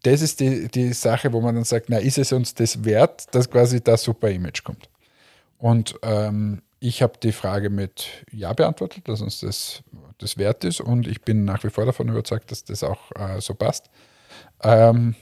das ist die, die Sache, wo man dann sagt, na, ist es uns das wert, dass quasi das super Image kommt? Und ähm, ich habe die Frage mit Ja beantwortet, dass uns das, das wert ist und ich bin nach wie vor davon überzeugt, dass das auch äh, so passt. Ähm,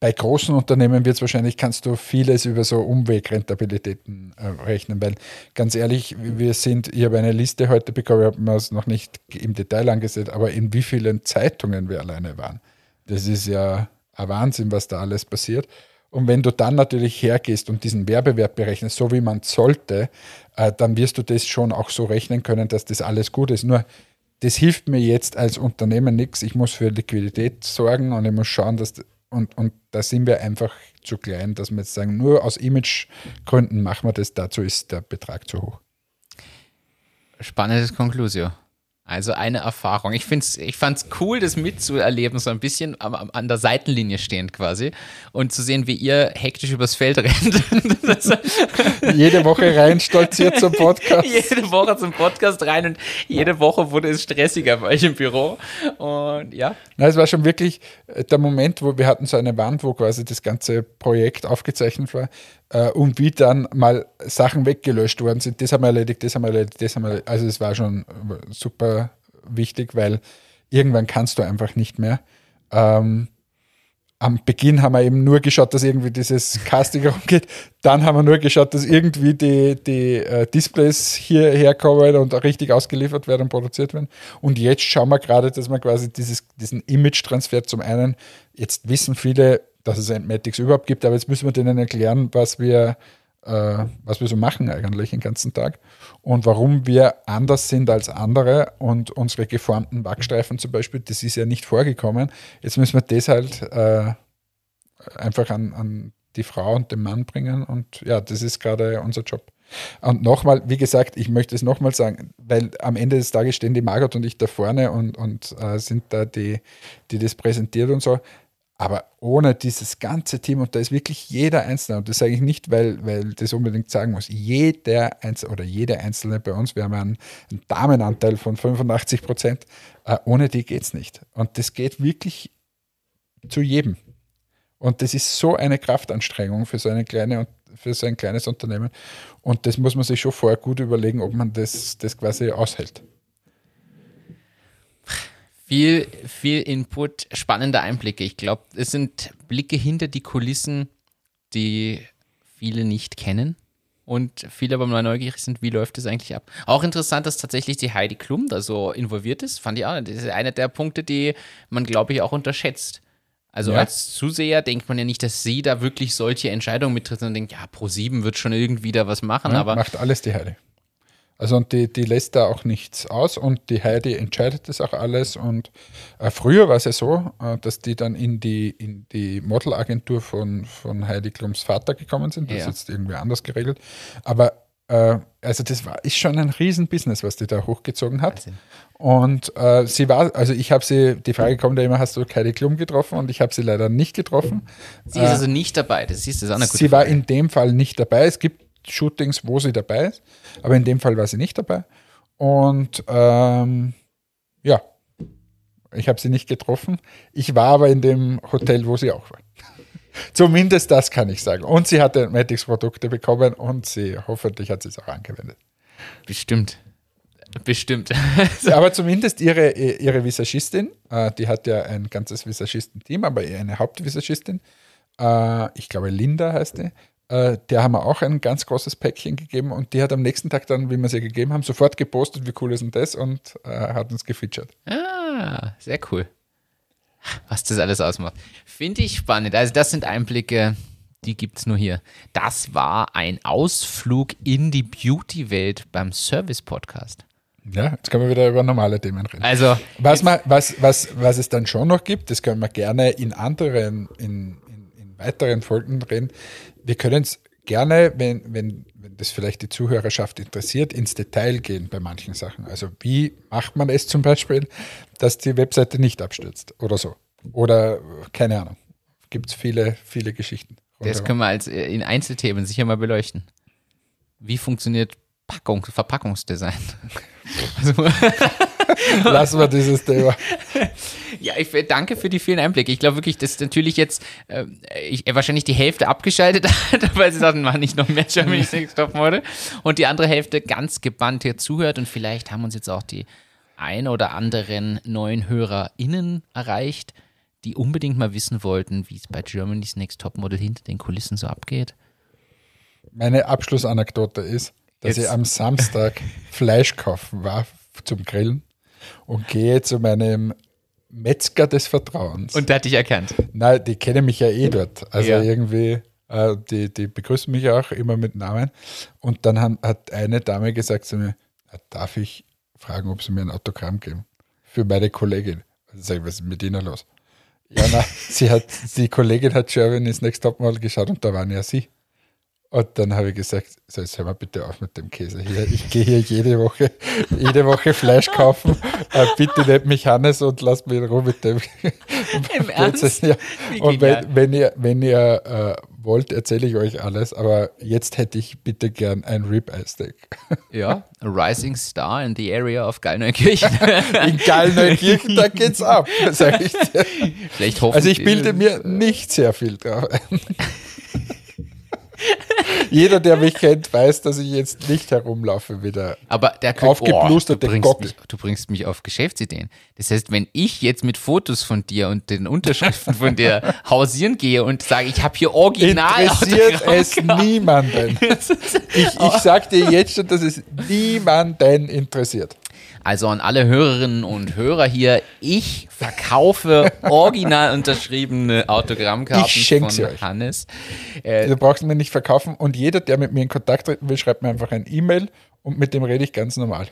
bei großen Unternehmen wird es wahrscheinlich, kannst du vieles über so Umwegrentabilitäten äh, rechnen, weil ganz ehrlich, wir sind, ich habe eine Liste heute bekommen, ich habe mir das noch nicht im Detail angesehen, aber in wie vielen Zeitungen wir alleine waren. Das ist ja ein Wahnsinn, was da alles passiert. Und wenn du dann natürlich hergehst und diesen Werbewert berechnest, so wie man sollte, äh, dann wirst du das schon auch so rechnen können, dass das alles gut ist. Nur, das hilft mir jetzt als Unternehmen nichts. Ich muss für Liquidität sorgen und ich muss schauen, dass und, und da sind wir einfach zu klein, dass wir jetzt sagen, nur aus Imagegründen machen wir das, dazu ist der Betrag zu hoch. Spannendes Konklusio. Also eine Erfahrung. Ich find's, ich fand's cool, das mitzuerleben, so ein bisschen am, am, an der Seitenlinie stehend quasi und zu sehen, wie ihr hektisch übers Feld rennt. Jede Woche rein stolziert zum Podcast. Jede Woche zum Podcast rein und jede Woche wurde es stressiger bei euch im Büro. Und ja. Na, es war schon wirklich der Moment, wo wir hatten so eine Wand, wo quasi das ganze Projekt aufgezeichnet war. Und wie dann mal Sachen weggelöscht worden sind, das haben wir erledigt, das haben wir erledigt, das haben wir erledigt. Also es war schon super wichtig, weil irgendwann kannst du einfach nicht mehr. Ähm, am Beginn haben wir eben nur geschaut, dass irgendwie dieses Casting rumgeht. Dann haben wir nur geschaut, dass irgendwie die, die äh, Displays hierher kommen und auch richtig ausgeliefert werden und produziert werden. Und jetzt schauen wir gerade, dass wir quasi dieses, diesen Image-Transfer zum einen, jetzt wissen viele, dass es Entmatics überhaupt gibt, aber jetzt müssen wir denen erklären, was wir, äh, was wir so machen eigentlich den ganzen Tag und warum wir anders sind als andere und unsere geformten Wachstreifen zum Beispiel, das ist ja nicht vorgekommen. Jetzt müssen wir das halt äh, einfach an, an die Frau und den Mann bringen und ja, das ist gerade unser Job. Und nochmal, wie gesagt, ich möchte es nochmal sagen, weil am Ende des Tages stehen die Margot und ich da vorne und, und äh, sind da die, die das präsentiert und so. Aber ohne dieses ganze Team, und da ist wirklich jeder Einzelne, und das sage ich nicht, weil, weil das unbedingt sagen muss, jeder Einzelne oder jede Einzelne bei uns, wir haben einen, einen Damenanteil von fünfundachtzig Prozent, äh, ohne die geht es nicht. Und das geht wirklich zu jedem. Und das ist so eine Kraftanstrengung für so eine kleine, für so ein kleines Unternehmen. Und das muss man sich schon vorher gut überlegen, ob man das, das quasi aushält. Viel, viel Input, spannende Einblicke. Ich glaube, es sind Blicke hinter die Kulissen, die viele nicht kennen und viele aber mal neugierig sind, wie läuft das eigentlich ab. Auch interessant, dass tatsächlich die Heidi Klum da so involviert ist, fand ich auch. Das ist einer der Punkte, die man, glaube ich, auch unterschätzt. Also ja. Als Zuseher denkt man ja nicht, dass sie da wirklich solche Entscheidungen mittritt und denkt, ja, ProSieben wird schon irgendwie da was machen. Ja, aber macht alles die Heidi. Also und die, die lässt da auch nichts aus und die Heidi entscheidet das auch alles. Und äh, früher war es ja so, äh, dass die dann in die, in die Modelagentur von, von Heidi Klums Vater gekommen sind. Das ja. ist jetzt irgendwie anders geregelt. Aber äh, also das war, ist schon ein Riesenbusiness, was die da hochgezogen hat. Wahnsinn. Und äh, sie war, also ich habe sie, die Frage kommt ja immer, hast du Heidi Klum getroffen? Und ich habe sie leider nicht getroffen. Sie äh, ist also nicht dabei, das ist das auch eine gute Sie Frage. War in dem Fall nicht dabei. Es gibt Shootings, wo sie dabei ist, aber in dem Fall war sie nicht dabei. Und ähm, ja, ich habe sie nicht getroffen. Ich war aber in dem Hotel, wo sie auch war. Zumindest das kann ich sagen. Und sie hat Entmatics-Produkte bekommen und sie, hoffentlich hat sie es auch angewendet. Bestimmt. Bestimmt. Aber zumindest ihre, ihre Visagistin, die hat ja ein ganzes Visagistenteam, aber eine Hauptvisagistin, ich glaube Linda heißt die, der haben wir auch ein ganz großes Päckchen gegeben und die hat am nächsten Tag dann, wie wir sie gegeben haben, sofort gepostet, wie cool ist denn das, und äh, hat uns gefeatured. Ah, sehr cool. Was das alles ausmacht. Finde ich spannend. Also das sind Einblicke, die gibt es nur hier. Das war ein Ausflug in die Beauty-Welt beim Service-Podcast. Ja, jetzt können wir wieder über normale Themen reden. Also, was, man, was, was, was es dann schon noch gibt, das können wir gerne in anderen, in, in, in weiteren Folgen reden. Wir können es gerne, wenn, wenn, wenn das vielleicht die Zuhörerschaft interessiert, ins Detail gehen bei manchen Sachen. Also wie macht man es zum Beispiel, dass die Webseite nicht abstürzt oder so. Oder keine Ahnung. Gibt es viele, viele Geschichten. Rundherum. Das können wir als in Einzelthemen sicher mal beleuchten. Wie funktioniert Packung, Verpackungsdesign? Also lassen wir dieses Thema. Ja, ich danke für die vielen Einblicke. Ich glaube wirklich, dass natürlich jetzt äh, ich, wahrscheinlich die Hälfte abgeschaltet hat, weil sie sagten, mach nicht noch mehr Germany's Next Top Model. Und die andere Hälfte ganz gebannt hier zuhört. Und vielleicht haben uns jetzt auch die ein oder anderen neuen HörerInnen erreicht, die unbedingt mal wissen wollten, wie es bei Germany's Next Top Model hinter den Kulissen so abgeht. Meine Abschlussanekdote ist, dass jetzt. ich am Samstag Fleisch kaufen war zum Grillen. Und gehe zu meinem Metzger des Vertrauens. Und der hat dich erkannt? Nein, die kennen mich ja eh dort. Also ja. irgendwie, äh, die, die begrüßen mich auch immer mit Namen. Und dann haben, hat eine Dame gesagt zu mir, darf ich fragen, ob sie mir ein Autogramm geben? Für meine Kollegin. Also sag ich, was ist mit Ihnen los? Ja, nein, sie hat, die Kollegin hat Germany's Next Top Model geschaut und da waren ja sie. Und dann habe ich gesagt, so jetzt hör mal bitte auf mit dem Käse hier. Ich gehe hier jede Woche, jede Woche Fleisch kaufen. Äh, bitte nehmt mich Hannes und lasst mich in Ruhe mit dem. Im Ernst? Ja. Und wenn, wenn ihr, wenn ihr äh, wollt, erzähle ich euch alles. Aber jetzt hätte ich bitte gern ein Ribeye-Steak. Ja, a rising star in the area of Gallneukirchen. In Gallneukirchen, da geht's ab, sage ich dir. Vielleicht hoffen. Also ich bilde mir nicht sehr viel drauf ein. Jeder, der mich kennt, weiß, dass ich jetzt nicht herumlaufe wieder. Aber der aufgeblusterte oh, Gockel. Du bringst mich auf Geschäftsideen. Das heißt, wenn ich jetzt mit Fotos von dir und den Unterschriften von dir hausieren gehe und sage, ich habe hier original interessiert es gehabt. Niemanden. Ich, ich sage dir jetzt schon, dass es niemanden interessiert. Also an alle Hörerinnen und Hörer hier, ich verkaufe original unterschriebene Autogrammkarten ich schenk's von euch. Hannes. Äh, du brauchst mir nicht verkaufen und jeder, der mit mir in Kontakt treten will, schreibt mir einfach ein E-Mail und mit dem rede ich ganz normal.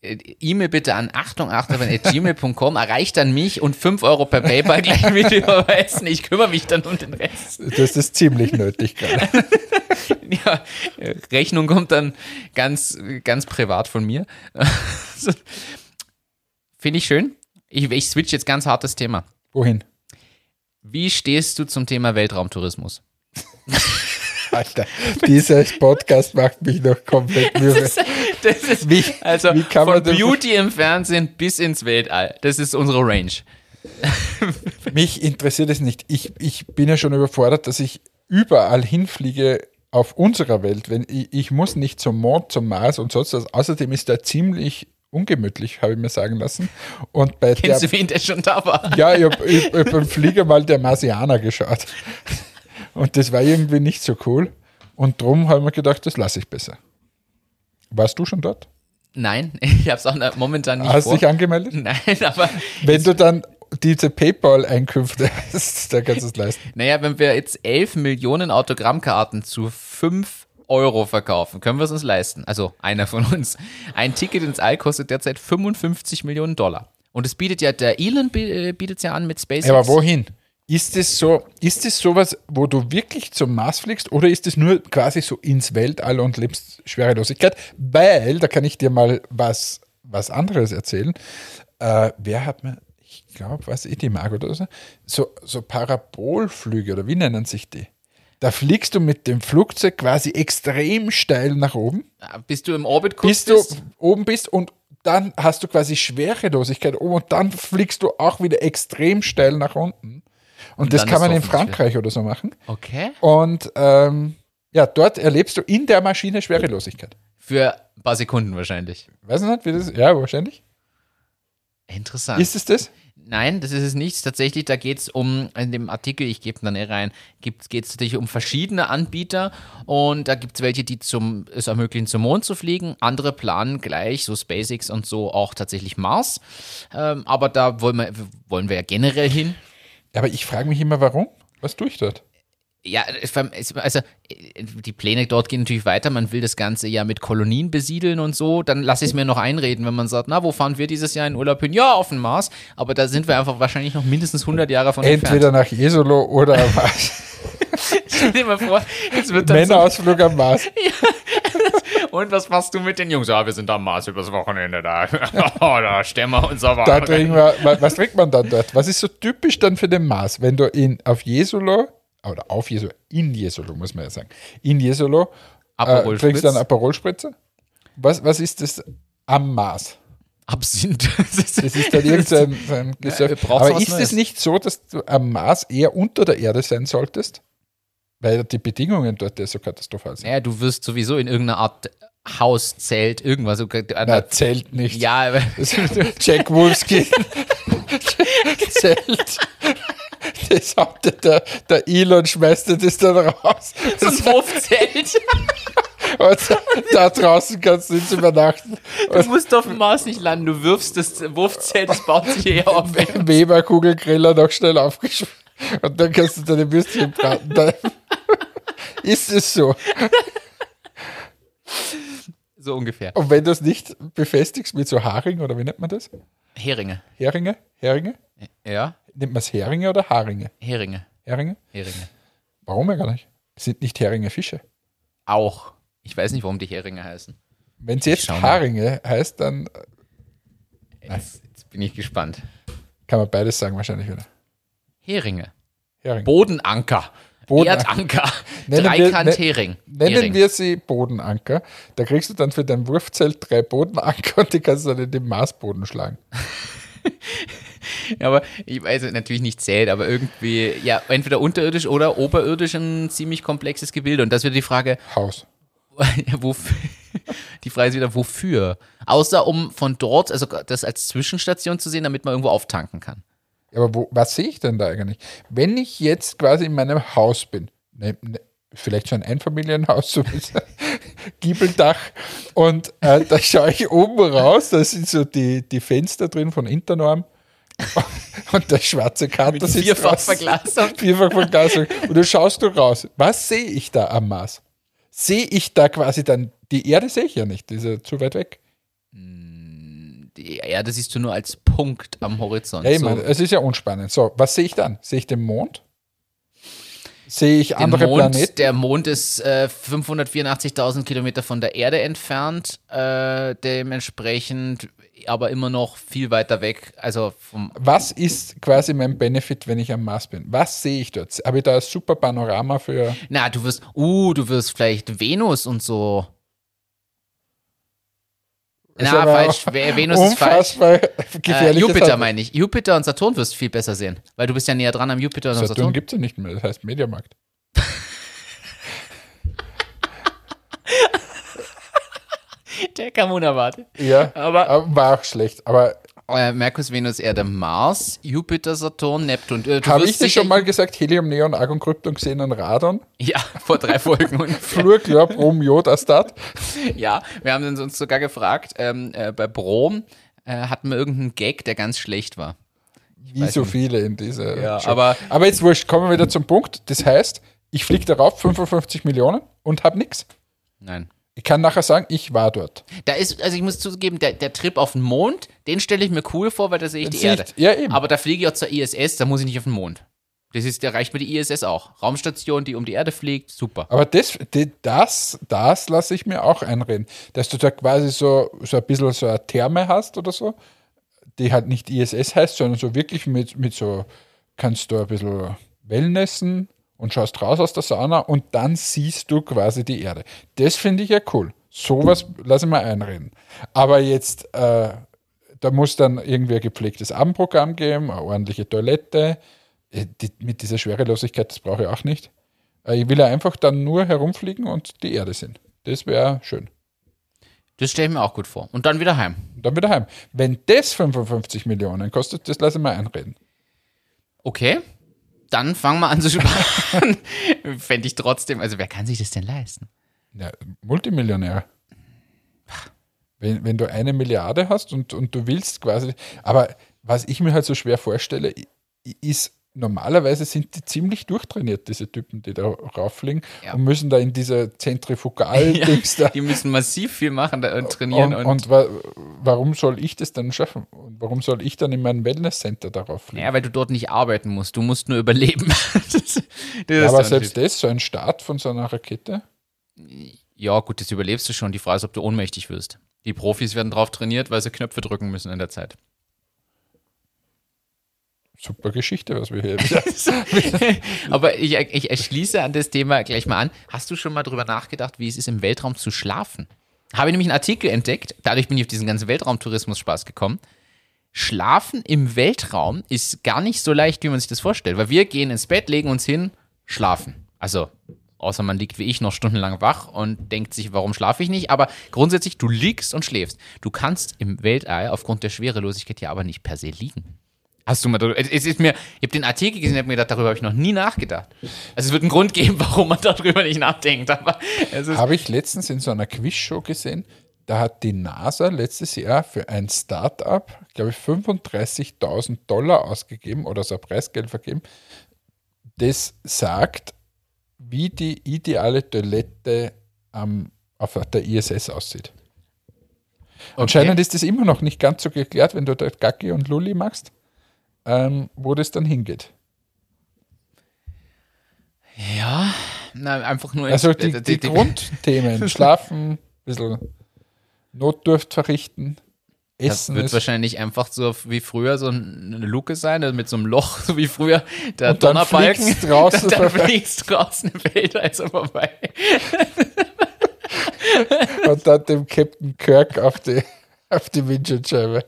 E-Mail bitte an achtung achtung at gmail punkt com, erreicht dann mich und fünf Euro per PayPal gleich mit überweisen. Ich kümmere mich dann um den Rest. Das ist ziemlich nötig gerade. Ja, Rechnung kommt dann ganz, ganz privat von mir. Also, finde ich schön. Ich, ich switch jetzt ganz hart das Thema. Wohin? Wie stehst du zum Thema Weltraumtourismus? Alter, dieser Podcast macht mich noch komplett müde. Das ist, das ist wie, also wie kann man von Beauty im Fernsehen bis ins Weltall. Das ist unsere Range. Mich interessiert es nicht. Ich, ich bin ja schon überfordert, dass ich überall hinfliege auf unserer Welt. Wenn ich, ich muss nicht zum Mond, zum Mars und sonst was. Außerdem ist da ziemlich ungemütlich, habe ich mir sagen lassen. Und bei Kennst der, du, wen der schon da war? Ja, ich habe beim Flieger mal der Marsianer geschaut. Und das war irgendwie nicht so cool. Und drum habe ich mir gedacht, das lasse ich besser. Warst du schon dort? Nein, ich habe es auch momentan nicht Hast vor. Hast du dich angemeldet? Nein, aber... Wenn du dann diese PayPal-Einkünfte hast, dann kannst du es leisten. Naja, wenn wir jetzt elf Millionen Autogrammkarten zu fünf Euro verkaufen, können wir es uns leisten. Also einer von uns. Ein Ticket ins All kostet derzeit fünfundfünfzig Millionen Dollar. Und es bietet ja, der Elon bietet es ja an mit SpaceX. Aber wohin? Ist es so, ist es sowas, wo du wirklich zum Mars fliegst, oder ist es nur quasi so ins Weltall und lebst Schwerelosigkeit? Weil, da kann ich dir mal was, was anderes erzählen. Äh, wer hat mir, ich glaube, was ist die Margot oder so? so, so Parabolflüge, oder wie nennen sich die? Da fliegst du mit dem Flugzeug quasi extrem steil nach oben. Bis du im Orbit kurz bist. Bis du oben bist und dann hast du quasi Schwerelosigkeit oben und dann fliegst du auch wieder extrem steil nach unten. Und, und das kann man in Frankreich oder so machen. Okay. Und ähm, ja, dort erlebst du in der Maschine Schwerelosigkeit. Für ein paar Sekunden wahrscheinlich. Weiß nicht, wie das ist. Ja, wahrscheinlich. Interessant. Ist es das? Nein, das ist es nicht. Tatsächlich, da geht es um, in dem Artikel, ich gebe dann eh rein, geht es natürlich um verschiedene Anbieter, und da gibt es welche, die zum, es ermöglichen, zum Mond zu fliegen. Andere planen gleich, so SpaceX und so, auch tatsächlich Mars. Ähm, aber da wollen wir, wollen wir ja generell hin. Aber ich frage mich immer, warum? Was tue ich dort? Ja, also die Pläne dort gehen natürlich weiter. Man will das Ganze ja mit Kolonien besiedeln und so. Dann lasse ich es mir noch einreden, wenn man sagt, na, wo fahren wir dieses Jahr in Urlaub hin? Ja, auf den Mars. Aber da sind wir einfach wahrscheinlich noch mindestens hundert Jahre von entfernt. Entweder nach Jesolo oder am Mars. Stell dir mal vor, jetzt wird dann Männerausflug so am Mars. Ja. Und was machst du mit den Jungs? Ja, wir sind am Mars übers Wochenende da. Oh, da stellen wir uns aber da trinken wir, was trinkt man dann dort? Was ist so typisch dann für den Mars? Wenn du in, auf Jesolo, oder auf Jesolo, in Jesolo muss man ja sagen, in Jesolo äh, trinkst du dann Aperol-Spritze? Was, was ist das am Mars? Absinth. Das ist dann irgendein so ein Gesöff. Ja, aber ist es nicht so, dass du am Mars eher unter der Erde sein solltest? Weil die Bedingungen dort ja so katastrophal sind. Naja, du wirst sowieso in irgendeiner Art Haus, Zelt, irgendwas. Na, Zelt nicht. Ja, aber Jack Wolfskin. Zelt. Das hat der, der Elon, schmeißt das dann raus. So ein Wurfzelt. Und da draußen kannst du nicht übernachten. Du musst auf dem Mars nicht landen, du wirfst das Wurfzelt, das baut sich eher auf. Weber-Kugelgriller noch schnell aufgeschmissen. Und dann kannst du deine Würstchen braten. Ist es so? So ungefähr. Und wenn du es nicht befestigst mit so Haring, oder wie nennt man das? Heringe. Heringe? Heringe? Ja. Nennt man es Heringe oder Haringe? Heringe. Heringe? Heringe. Warum ja gar nicht? Sind nicht Heringe Fische? Auch. Ich weiß nicht, warum die Heringe heißen. Wenn es jetzt Haringe heißt, dann... Jetzt, jetzt bin ich gespannt. Kann man beides sagen wahrscheinlich, oder? Heringe. Heringe. Bodenanker. Bodenanker. Erdanker. Dreikant-Hering. Nennen, Hering. nennen wir sie Bodenanker. Da kriegst du dann für dein Wurfzelt drei Bodenanker und die kannst du dann in den Marsboden schlagen. Aber ich weiß natürlich nicht, zählt, aber irgendwie, ja, entweder unterirdisch oder oberirdisch ein ziemlich komplexes Gebilde. Und das wird die Frage. Haus. Wofür? Die Frage ist wieder, wofür? Außer um von dort, also das als Zwischenstation zu sehen, damit man irgendwo auftanken kann. Aber wo, was sehe ich denn da eigentlich? Wenn ich jetzt quasi in meinem Haus bin, ne, ne, vielleicht schon ein Einfamilienhaus, so wie so Giebeldach, und äh, da schaue ich oben raus, da sind so die, die Fenster drin von Internorm und der schwarze Kater sitzt vierfach verglasung. Vierfach verglasung. Und du schaust du raus. Was sehe ich da am Mars? Sehe ich da quasi dann, die Erde sehe ich ja nicht, die ist ja zu weit weg. Mm. Erde siehst du nur als Punkt am Horizont. Hey, Mann, so. Es ist ja unspannend. So, was sehe ich dann? Sehe ich den Mond? Sehe ich den andere Mond, Planeten? Der Mond ist äh, fünfhundertvierundachtzigtausend Kilometer von der Erde entfernt, äh, dementsprechend aber immer noch viel weiter weg. Also vom Was ist quasi mein Benefit, wenn ich am Mars bin? Was sehe ich dort? Habe ich da ein super Panorama für... Na, du wirst, uh, du wirst vielleicht Venus und so... Ist Na, falsch. Venus ist falsch. Äh, Jupiter meine ich. Jupiter und Saturn wirst du viel besser sehen, weil du bist ja näher dran am Jupiter und Saturn. Saturn gibt es ja nicht mehr, das heißt Mediamarkt. Der kam unerwartet. Ja, aber, war auch schlecht. Aber äh, Merkus, Venus, Erde, Mars, Jupiter, Saturn, Neptun. Äh, Habe ich dir schon mal gesagt, Helium, Neon, Argon, Krypton, Xenon, Radon? Ja, vor drei Folgen. Fluor, Chlor, Brom, Jod, Astat. Ja, wir haben uns sogar gefragt, ähm, äh, bei Brom äh, hatten wir irgendeinen Gag, der ganz schlecht war. Ich Wie so nicht. Viele in dieser ja, aber, aber jetzt wurscht, kommen wir wieder zum Punkt. Das heißt, ich fliege darauf fünfundfünfzig Millionen und habe nichts. Nein. Ich kann nachher sagen, ich war dort. Da ist, also ich muss zugeben, der, der Trip auf den Mond, den stelle ich mir cool vor, weil da sehe ich das die Erde. Ich, ja, eben. Aber da fliege ich auch zur I S S, da muss ich nicht auf den Mond. Das ist, da reicht mir die I S S auch. Raumstation, die um die Erde fliegt, super. Aber das, das, das lasse ich mir auch einreden. Dass du da quasi so, so ein bisschen so eine Therme hast oder so, die halt nicht I S S heißt, sondern so wirklich mit, mit so, kannst du ein bisschen Wellnessen. Und schaust raus aus der Sauna und dann siehst du quasi die Erde. Das finde ich ja cool. Sowas lass ich mal einreden. Aber jetzt, äh, da muss dann irgendwie ein gepflegtes Abendprogramm geben, eine ordentliche Toilette. Die, mit dieser Schwerelosigkeit, das brauche ich auch nicht. Äh, ich will ja einfach dann nur herumfliegen und die Erde sehen. Das wäre schön. Das stelle ich mir auch gut vor. Und dann wieder heim. Und dann wieder heim. Wenn das fünfundfünfzig Millionen kostet, das lass ich mal einreden. Okay. Dann fangen wir an zu sparen. Fände ich trotzdem, also wer kann sich das denn leisten? Ja, Multimillionär. Wenn, wenn du eine Milliarde hast und, und du willst quasi, aber was ich mir halt so schwer vorstelle, ist, normalerweise sind die ziemlich durchtrainiert, diese Typen, die da rauffliegen ja. und müssen da in dieser Zentrifugal-Dings ja, da. Die müssen massiv viel machen da und trainieren. Und, und, und wa- warum soll ich das dann schaffen? Und warum soll ich dann in meinem Wellness-Center darauf fliegen? Ja, weil du dort nicht arbeiten musst. Du musst nur überleben. das, das ja, aber selbst Schiff. Das, so ein Start von so einer Rakete? Ja, gut, das überlebst du schon. Die Frage ist, ob du ohnmächtig wirst. Die Profis werden drauf trainiert, weil sie Knöpfe drücken müssen in der Zeit. Super Geschichte, was wir hier haben. Aber ich, ich erschließe an das Thema gleich mal an. Hast du schon mal drüber nachgedacht, wie es ist, im Weltraum zu schlafen? Habe ich nämlich einen Artikel entdeckt, dadurch bin ich auf diesen ganzen Weltraumtourismus-Spaß gekommen. Schlafen im Weltraum ist gar nicht so leicht, wie man sich das vorstellt, weil wir gehen ins Bett, legen uns hin, schlafen. Also, außer man liegt wie ich noch stundenlang wach und denkt sich, warum schlafe ich nicht? Aber grundsätzlich, du liegst und schläfst. Du kannst im Weltall aufgrund der Schwerelosigkeit ja aber nicht per se liegen. Hast du mal darüber, es ist mir, ich habe den Artikel gesehen und habe mir gedacht, darüber habe ich noch nie nachgedacht. Also es wird einen Grund geben, warum man darüber nicht nachdenkt. Habe ich letztens in so einer Quizshow gesehen, da hat die NASA letztes Jahr für ein Start-up, glaube ich, fünfunddreißigtausend Dollar ausgegeben oder so Preisgeld vergeben. Das sagt, wie die ideale Toilette ähm, auf der I S S aussieht. Okay. Anscheinend ist das immer noch nicht ganz so geklärt, wenn du da Gacki und Lulli machst. Ähm, wo das dann hingeht. Ja, na, einfach nur... Also die, die, die Grundthemen, schlafen, ein bisschen Notdurft verrichten, essen... Das wird wahrscheinlich einfach so wie früher so eine Luke sein, mit so einem Loch, so wie früher der und Donnerbalken. Dann fliegst draußen dann, dann fliegst draußen im Weltall also vorbei. Und dann dem Captain Kirk auf die, auf die Windschutzscheibe.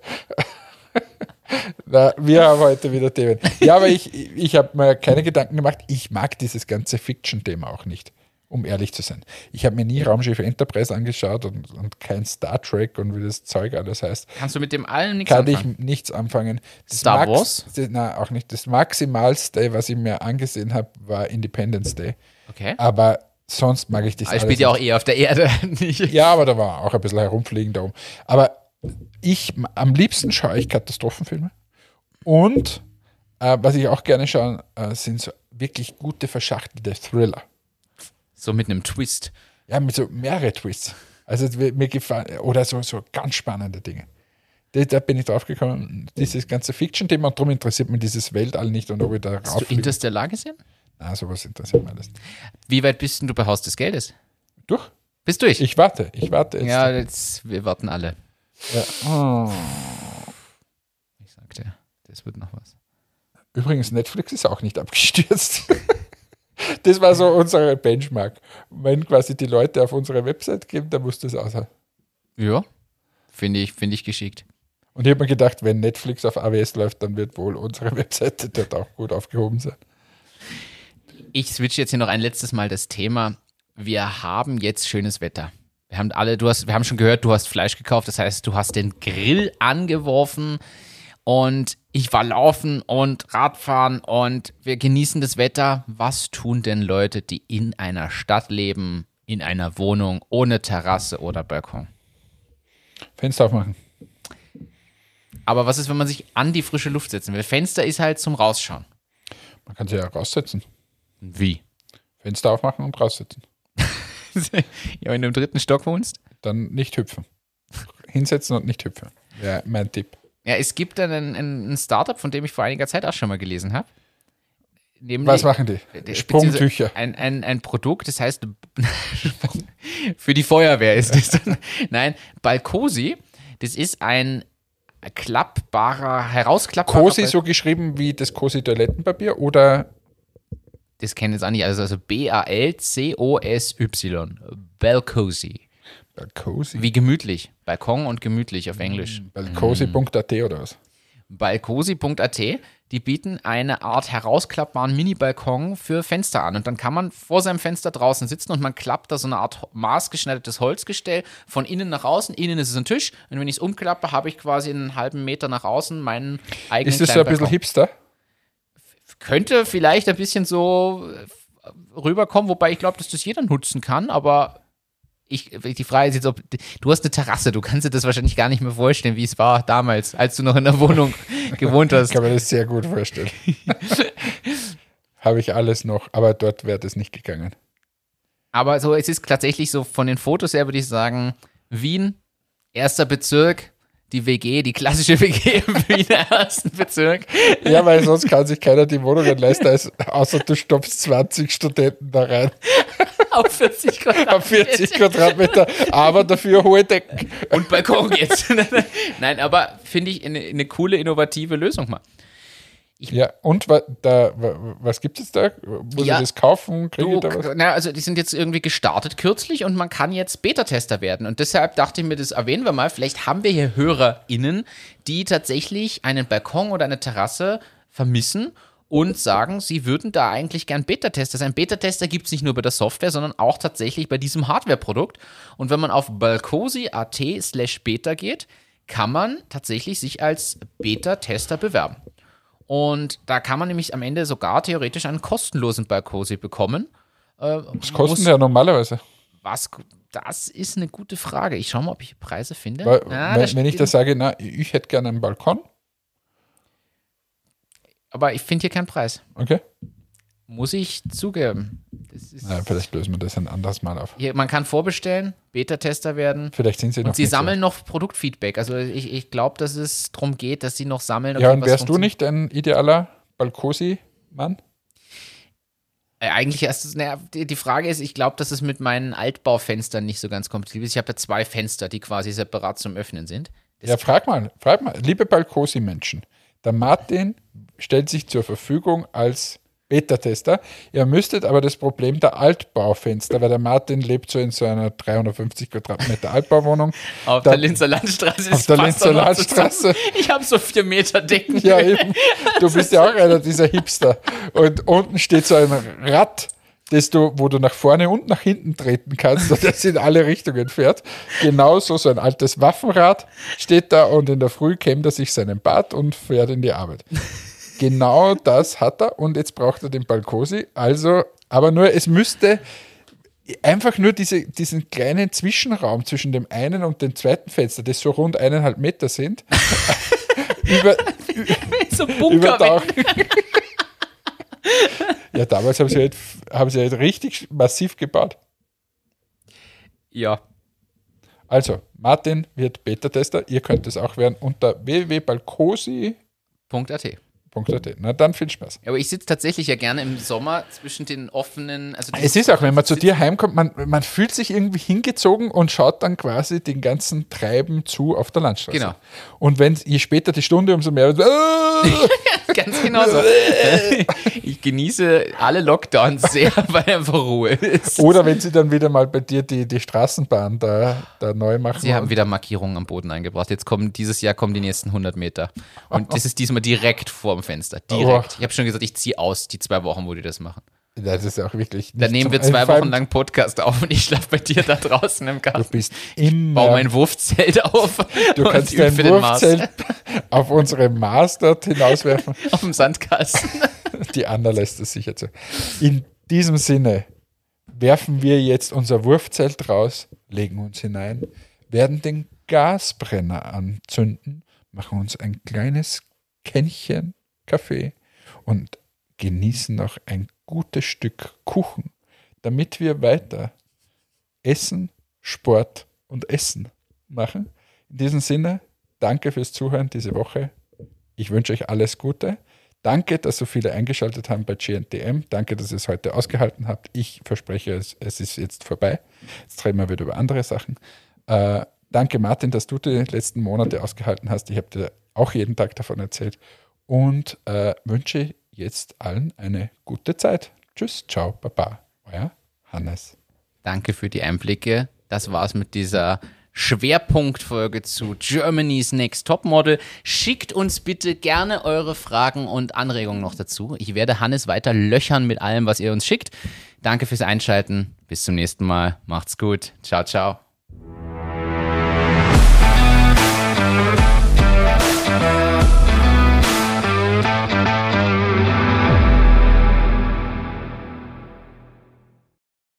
Na, wir haben heute wieder Themen. Ja, aber ich, ich habe mir keine Gedanken gemacht. Ich mag dieses ganze Fiction-Thema auch nicht, um ehrlich zu sein. Ich habe mir nie Raumschiff Enterprise angeschaut und, und kein Star Trek und wie das Zeug alles heißt. Kannst du mit dem allem nichts Kann anfangen? Kann ich nichts anfangen. Das Star Max- Wars? Das, nein, auch nicht. Das Maximalste, was ich mir angesehen habe, war Independence Day. Okay. Aber sonst mag ich das aber alles spielt ja auch eher auf der Erde nicht. Ja, aber da war auch ein bisschen herumfliegen da oben. Aber ich, am liebsten schaue ich Katastrophenfilme und äh, was ich auch gerne schaue, äh, sind so wirklich gute verschachtelte Thriller. So mit einem Twist? Ja, mit so mehrere Twists. Also mir gefallen, oder so, so ganz spannende Dinge. Da bin ich drauf gekommen, dieses ganze Fiction-Thema, und darum interessiert mich dieses Weltall nicht und ob ich da rauf. Hast du Interstellar gesehen? Na, sowas interessiert mich alles. Wie weit bist denn du bei Haus des Geldes? Durch? Bist du ich? Ich warte, ich warte jetzt. Ja, jetzt, wir warten alle. Ja. Oh. Ich sagte, das wird noch was. Übrigens, Netflix ist auch nicht abgestürzt. Das war so unsere Benchmark. Wenn quasi die Leute auf unsere Website gehen, dann muss das aushalten. Ja, finde ich, finde ich geschickt. Und ich habe mir gedacht, wenn Netflix auf A W S läuft, dann wird wohl unsere Webseite dort auch gut aufgehoben sein. Ich switche jetzt hier noch ein letztes Mal das Thema. Wir haben jetzt schönes Wetter. Wir haben alle, du hast, wir haben schon gehört, du hast Fleisch gekauft. Das heißt, du hast den Grill angeworfen und ich war laufen und Radfahren und wir genießen das Wetter. Was tun denn Leute, die in einer Stadt leben, in einer Wohnung, ohne Terrasse oder Balkon? Fenster aufmachen. Aber was ist, wenn man sich an die frische Luft setzen will? Fenster ist halt zum Rausschauen. Man kann sich ja raussetzen. Wie? Fenster aufmachen und raussitzen. Ja, wenn du im dritten Stock wohnst? Dann nicht hüpfen. Hinsetzen und nicht hüpfen. Ja, mein Tipp. Ja, es gibt dann ein, ein, ein Startup, von dem ich vor einiger Zeit auch schon mal gelesen habe. Was machen die? Sprungtücher. Ein, ein, ein Produkt, das heißt für die Feuerwehr ist das dann. Nein, BALCOSY, das ist ein klappbarer, herausklappbarer. Cosi so geschrieben wie das Cosi-Toilettenpapier oder? Das kennen jetzt auch nicht, also, also B A L C O S Y. BALCOSY. BALCOSY. Wie gemütlich. Balkon und gemütlich auf Englisch. Balcosi Punkt A T oder was? Balcosi Punkt A T. Die bieten eine Art herausklappbaren Mini-Balkon für Fenster an. Und dann kann man vor seinem Fenster draußen sitzen und man klappt da so eine Art maßgeschneidertes Holzgestell von innen nach außen. Innen ist es ein Tisch. Und wenn ich es umklappe, habe ich quasi einen halben Meter nach außen meinen eigenen Ist das so ein bisschen Hipster? Könnte vielleicht ein bisschen so rüberkommen, wobei ich glaube, dass das jeder nutzen kann, aber ich, die Frage ist jetzt, ob du hast eine Terrasse, du kannst dir das wahrscheinlich gar nicht mehr vorstellen, wie es war damals, als du noch in der Wohnung gewohnt hast. Ich kann mir das sehr gut vorstellen. Habe ich alles noch, aber dort wäre das nicht gegangen. Aber so, es ist tatsächlich so, von den Fotos her würde ich sagen, Wien, erster Bezirk, die W G, die klassische W G im Wiener ersten Bezirk. Ja, weil sonst kann sich keiner die Wohnungen leisten, also, außer du stoppst zwanzig Studenten da rein. Auf vierzig Quadratmeter. Auf vierzig Quadratmeter, aber dafür hohe Decken. Und Balkon jetzt. Nein, aber finde ich eine, eine coole, innovative Lösung mal. Ich ja, und wa, da, wa, was gibt es da? Muss ja, ich das kaufen? Kriege ich da was? Na, also die sind jetzt irgendwie gestartet kürzlich und man kann jetzt Beta-Tester werden. Und deshalb dachte ich mir, das erwähnen wir mal. Vielleicht haben wir hier HörerInnen, die tatsächlich einen Balkon oder eine Terrasse vermissen und sagen, sie würden da eigentlich gern Beta-Tester sein. Beta-Tester gibt es nicht nur bei der Software, sondern auch tatsächlich bei diesem Hardware-Produkt. Und wenn man auf balcosi Punkt A T slash beta geht, kann man tatsächlich sich als Beta-Tester bewerben. Und da kann man nämlich am Ende sogar theoretisch einen kostenlosen Balcosi bekommen. Äh, was kosten der normalerweise? Was, das ist eine gute Frage. Ich schaue mal, ob ich Preise finde. Weil, na, wenn wenn ich da sage, na, ich hätte gerne einen Balkon. Aber ich finde hier keinen Preis. Okay. Muss ich zugeben. Das ist naja, vielleicht lösen wir das ein anderes Mal auf. Hier, man kann vorbestellen, Beta-Tester werden. Vielleicht sind sie noch. Und sie sammeln so. noch Produktfeedback. Also ich, ich glaube, dass es darum geht, dass sie noch sammeln. Ja, und wärst du nicht ein idealer Balcosi-Mann? Äh, eigentlich erst, naja, die, die Frage ist, ich glaube, dass es mit meinen Altbaufenstern nicht so ganz kompatibel ist. Ich habe ja zwei Fenster, die quasi separat zum Öffnen sind. Das ja, frag mal, frag mal. Liebe Balcosi-Menschen, der Martin stellt sich zur Verfügung als Beta-Tester. Ihr müsstet aber das Problem der Altbaufenster, weil der Martin lebt so in so einer dreihundertfünfzig Quadratmeter Altbauwohnung. Auf da, der Linzer Landstraße. Auf der Linzer Landstraße. Ich habe so vier Meter Decken. Ja, eben. Du bist ja auch einer dieser Hipster. Und unten steht so ein Rad, das du, wo du nach vorne und nach hinten treten kannst und das in alle Richtungen fährt. Genauso so ein altes Waffenrad steht da und in der Früh kämmt er sich seinen Bart und fährt in die Arbeit. Genau das hat er und jetzt braucht er den Balcosi. Also, aber nur, es müsste einfach nur diese, diesen kleinen Zwischenraum zwischen dem einen und dem zweiten Fenster, das so rund eineinhalb Meter sind, über, so übertauchen. Ja, damals haben sie, halt, haben sie halt richtig massiv gebaut. Ja. Also, Martin wird Beta-Tester. Ihr könnt es auch werden unter w w w punkt balcosy punkt a t. .at. Na dann viel Spaß. Aber ich sitze tatsächlich ja gerne im Sommer zwischen den offenen... Also es ist auch, wenn man zu dir heimkommt, man, man fühlt sich irgendwie hingezogen und schaut dann quasi den ganzen Treiben zu auf der Landstraße. Genau. Und wenn je später die Stunde, umso mehr... Ganz genau so. Ich genieße alle Lockdowns sehr, weil einfach Ruhe ist. Oder wenn sie dann wieder mal bei dir die, die Straßenbahn da, da neu machen. Sie haben wieder Markierungen am Boden eingebracht. Jetzt kommen, dieses Jahr kommen die nächsten hundert Meter. Und das ist diesmal direkt vor dem Fenster. Direkt. Oh. Ich habe schon gesagt, ich ziehe aus die zwei Wochen, wo die das machen. Das ist auch wirklich... Dann nehmen wir zwei Wochen lang Podcast auf und ich schlafe bei dir da draußen im Garten. Du bist immer... Ich baue mein Wurfzelt auf. Du kannst dein Wurfzelt auf unsere Mars dort hinauswerfen. Auf dem Sandkasten. Die Anna lässt es sicher zu. In diesem Sinne werfen wir jetzt unser Wurfzelt raus, legen uns hinein, werden den Gasbrenner anzünden, machen uns ein kleines Kännchen Kaffee und genießen noch ein gutes Stück Kuchen, damit wir weiter Essen, Sport und Essen machen. In diesem Sinne, danke fürs Zuhören diese Woche. Ich wünsche euch alles Gute. Danke, dass so viele eingeschaltet haben bei G N T M. Danke, dass ihr es heute ausgehalten habt. Ich verspreche, es, es ist jetzt vorbei. Jetzt reden wir wieder über andere Sachen. Äh, danke, Martin, dass du die letzten Monate ausgehalten hast. Ich habe dir auch jeden Tag davon erzählt. Und äh, wünsche jetzt allen eine gute Zeit. Tschüss, ciao, baba, euer Hannes. Danke für die Einblicke. Das war's mit dieser Schwerpunktfolge zu Germany's Next Top Model. Schickt uns bitte gerne eure Fragen und Anregungen noch dazu. Ich werde Hannes weiter löchern mit allem, was ihr uns schickt. Danke fürs Einschalten. Bis zum nächsten Mal. Macht's gut. Ciao, ciao.